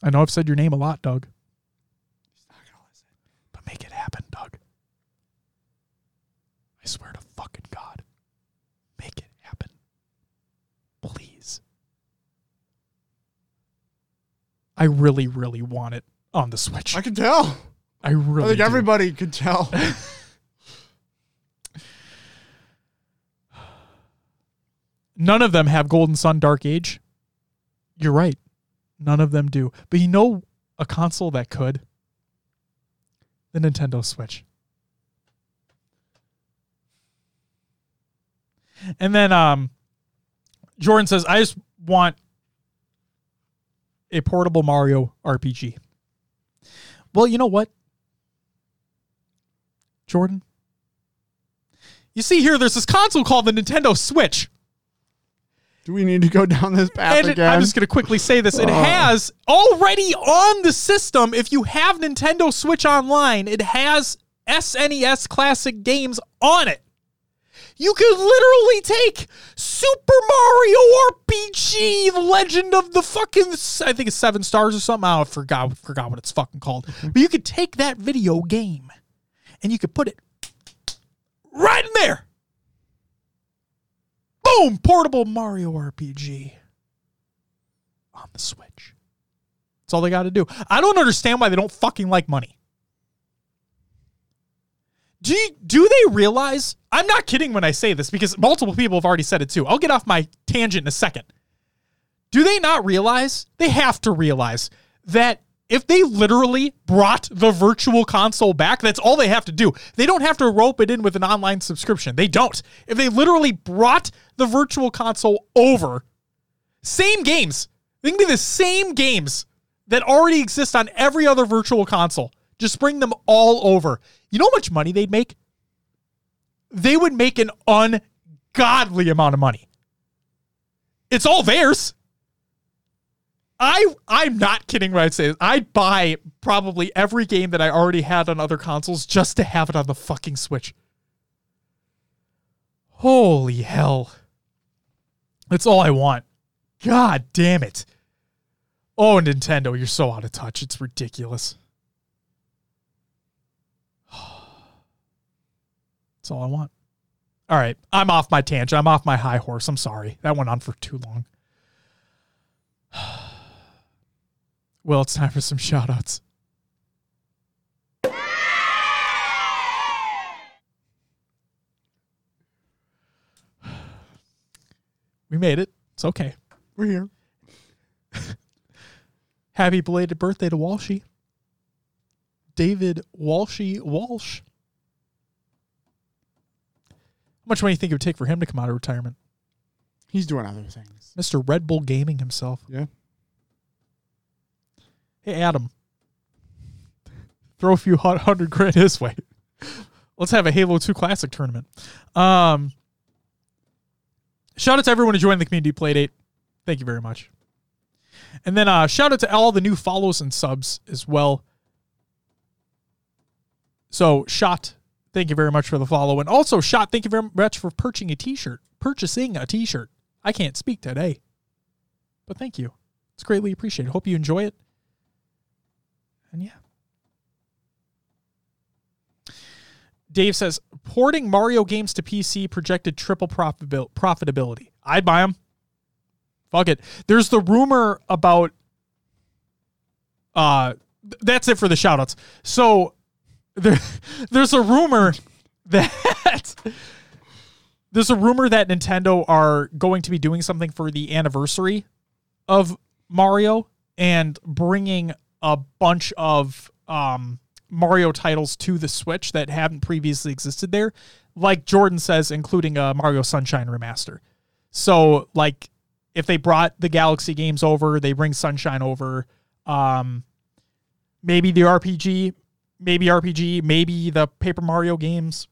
I know I've said your name a lot, Doug. He's not gonna listen. But make it happen, Doug. I swear to fucking God. Make it happen. Please. I really, really want it on the Switch. I can tell. I think everybody could tell. None of them have Golden Sun Dark Age. You're right. None of them do. But you know a console that could? The Nintendo Switch. And then Jordan says, I just want a portable Mario RPG. Well, you know what, Jordan? You see here, there's this console called the Nintendo Switch. Do we need to go down this path again? I'm just going to quickly say this. It has already on the system, if you have Nintendo Switch Online, it has SNES classic games on it. You could literally take Super Mario RPG, The Legend of the fucking... I think it's 7 Stars or something. I forgot what it's fucking called. But you could take that video game and you could put it right in there. Boom! Portable Mario RPG on the Switch. That's all they got to do. I don't understand why they don't fucking like money. Do they realize? I'm not kidding when I say this because multiple people have already said it too. I'll get off my tangent in a second. Do they not realize? They have to realize that if they literally brought the virtual console back, that's all they have to do. They don't have to rope it in with an online subscription. They don't. If they literally brought the virtual console over, same games. They can be the same games that already exist on every other virtual console. Just bring them all over. You know how much money they'd make? They would make an ungodly amount of money. It's all theirs. I'm not kidding when I say this. I'd buy probably every game that I already had on other consoles just to have it on the fucking Switch. Holy hell. That's all I want. God damn it. Oh, Nintendo, you're so out of touch. It's ridiculous. That's all I want. All right. I'm off my tangent. I'm off my high horse. I'm sorry. That went on for too long. Well, it's time for some shout-outs. We made it. It's okay. We're here. Happy belated birthday to Walshy. David Walshy Walsh. How much money do you think it would take for him to come out of retirement? He's doing other things. Mr. Red Bull Gaming himself. Yeah. Hey, Adam. Throw a few $100,000 his way. Let's have a Halo 2 Classic tournament. Shout out to everyone who joined the community playdate. Thank you very much. And then shout out to all the new follows and subs as well. So, Shot, thank you very much for the follow. And also, Shot, thank you very much for purchasing a T-shirt. I can't speak today. But thank you. It's greatly appreciated. Hope you enjoy it. And yeah. Dave says, porting Mario games to PC projected triple profitability. I'd buy them. Fuck it. There's the rumor about... that's it for the shoutouts. So there's a rumor that... there's a rumor that Nintendo are going to be doing something for the anniversary of Mario and bringing a bunch of... Mario titles to the Switch that haven't previously existed there, like Jordan says, including a Mario Sunshine remaster. So, like, if they brought the Galaxy games over, they bring Sunshine over, maybe the RPG, maybe the Paper Mario games,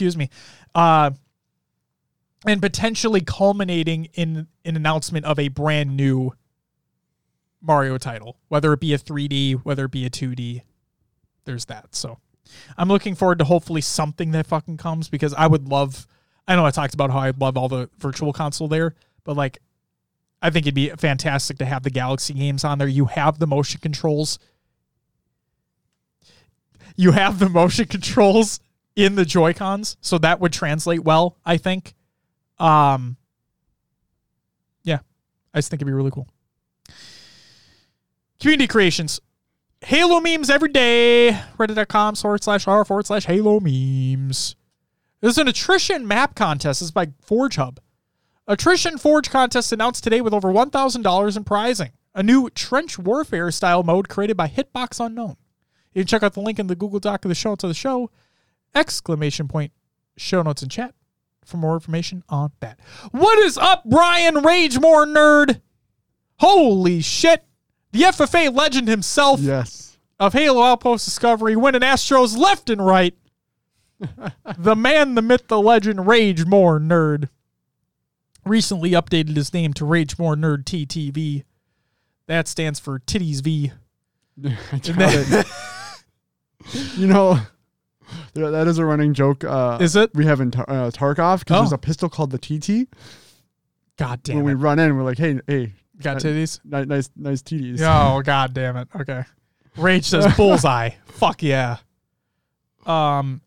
and potentially culminating in an announcement of a brand new Mario title, whether it be a 3D, whether it be a 2D. There's that. So I'm looking forward to hopefully something that fucking comes, because I would love, I know I talked about how I love all the virtual console there, but like, I think it'd be fantastic to have the Galaxy games on there. You have the motion controls. You have the motion controls in the Joy-Cons. So that would translate well, I think. Yeah, I just think it'd be really cool. Community creations. Halo memes every day. Reddit.com/r/Halo memes. There's an attrition map contest. This is by Forge Hub. Attrition Forge contest announced today with over $1,000 in prizing. A new trench warfare style mode created by Hitbox Unknown. You can check out the link in the Google Doc of the show notes of the show. !! Show notes in chat for more information on that. What is up, Brian Ragemore Nerd? Holy shit. The FFA legend himself, yes, of Halo Outpost Discovery, winning Astros left and right. The man, the myth, the legend, Ragemore Nerd. Recently updated his name to Ragemore Nerd TTV. That stands for Titties V. You know, that is a running joke. Is it? We have in Tarkov, because there's a pistol called the TT. God damn it. When we run in, we're like, hey. Got titties? Nice titties. Oh, god damn it. Okay. Rage says bullseye. Fuck yeah. Jordan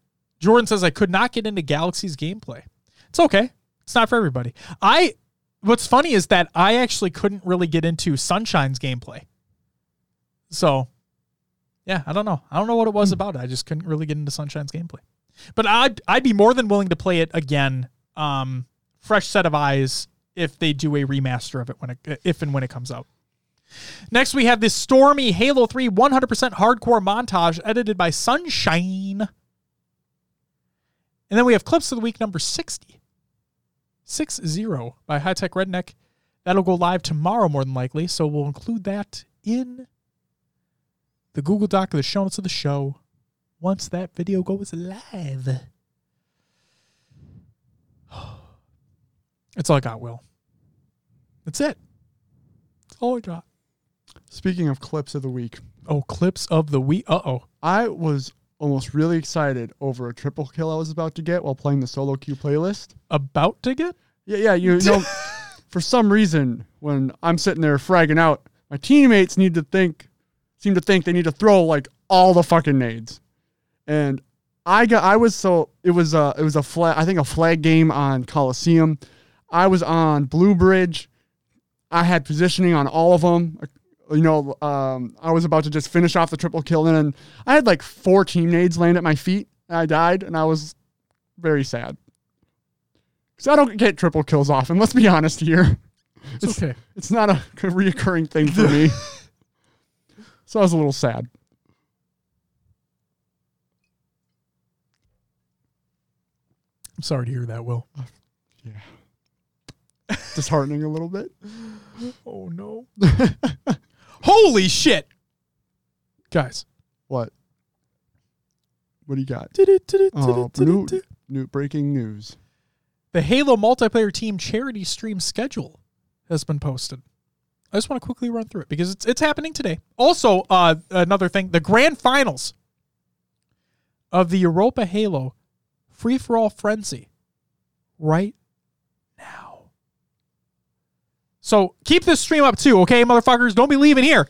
says I could not get into Galaxy's gameplay. It's okay. It's not for everybody. What's funny is that I actually couldn't really get into Sunshine's gameplay. So, yeah, I don't know. I don't know what it was about it. I just couldn't really get into Sunshine's gameplay. But I'd be more than willing to play it again. Fresh set of eyes. If they do a remaster of it if and when it comes out. Next, we have this Stormy Halo 3 100% hardcore montage edited by Sunshine. And then we have Clips of the Week number 60. 60 by High Tech Redneck. That'll go live tomorrow, more than likely, so we'll include that in the Google Doc of the show notes of the show once that video goes live. That's all I got, Will. That's it. That's all I got. Speaking of clips of the week. Oh, clips of the week. Uh-oh. I was almost really excited over a triple kill I was about to get while playing the solo queue playlist. About to get? Yeah, you know, for some reason, when I'm sitting there fragging out, my teammates seem to think they need to throw, like, all the fucking nades. And it was a flag game on Coliseum. I was on Blue Bridge. I had positioning on all of them. You know, I was about to just finish off the triple kill, and then I had like 4 team nades land at my feet. And I died, and I was very sad. Because I don't get triple kills often. Let's be honest here. It's okay. It's not a reoccurring thing for me. So I was a little sad. Sorry to hear that, Will. Yeah. Disheartening a little bit. Oh, no. Holy shit. Guys. What? What do you got? New breaking news. The Halo multiplayer team charity stream schedule has been posted. I just want to quickly run through it because it's happening today. Also, another thing, the grand finals of the Europa Halo free-for-all frenzy right now. So keep this stream up too, okay, motherfuckers? Don't be leaving here.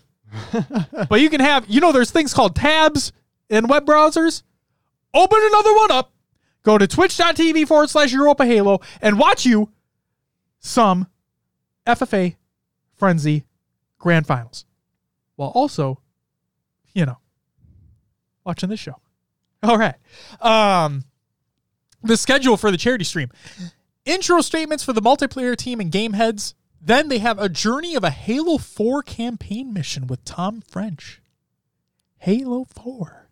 But you can have, there's things called tabs in web browsers. Open another one up. Go to twitch.tv/Europa Halo and watch you some FFA Frenzy Grand Finals while also, watching this show. All right. The schedule for the charity stream. Intro statements for the multiplayer team and game heads. Then they have a journey of a Halo 4 campaign mission with Tom French. Halo 4.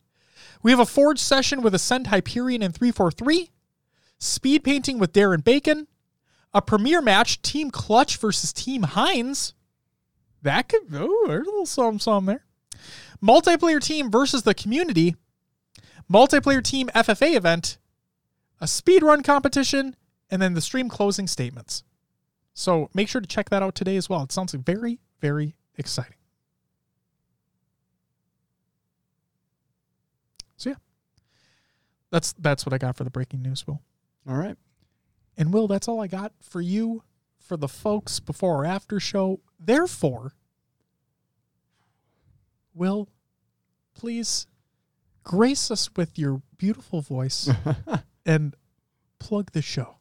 We have a Forge session with Ascend Hyperion and 343. Speed painting with Darren Bacon. A premiere match, Team Clutch versus Team Hines. That could go. There's a little something there. Multiplayer team versus the community. Multiplayer team FFA event. A speedrun competition. And then the stream closing statements. So make sure to check that out today as well. It sounds very, very exciting. So yeah. That's what I got for the breaking news, Will. All right. And Will, that's all I got for you, for the folks before or after show. Therefore, Will, please grace us with your beautiful voice and plug the show.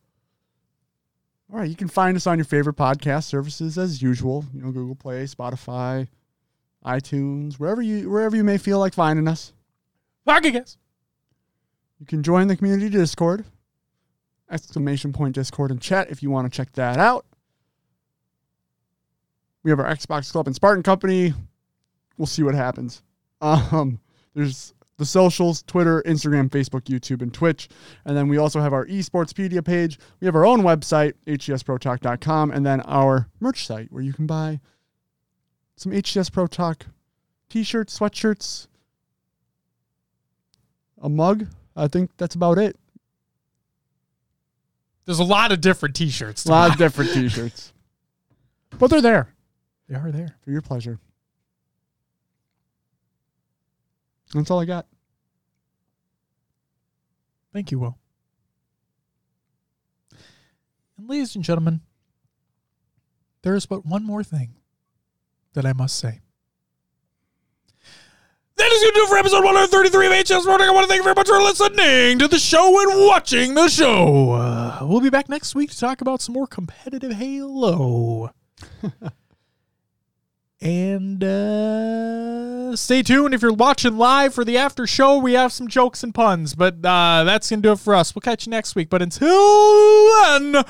All right, you can find us on your favorite podcast services as usual. Google Play, Spotify, iTunes, wherever you may feel like finding us. I can guess. You can join the community Discord. !Discord and chat if you want to check that out. We have our Xbox Club and Spartan Company. We'll see what happens. There's the socials, Twitter, Instagram, Facebook, YouTube, and Twitch. And then we also have our eSportspedia page. We have our own website, hcsprotalk.com, and then our merch site where you can buy some HCS Pro Talk t-shirts, sweatshirts, a mug. I think that's about it. There's a lot of different t-shirts. But they're there. They are there. For your pleasure. That's all I got. Thank you, Will. And ladies and gentlemen, there is but one more thing that I must say. That is going to do it for episode 133 of HCS Pro Talk. I want to thank you very much for listening to the show and watching the show. We'll be back next week to talk about some more competitive Halo. And stay tuned if you're watching live for the after show. We have some jokes and puns, but that's going to do it for us. We'll catch you next week. But until then...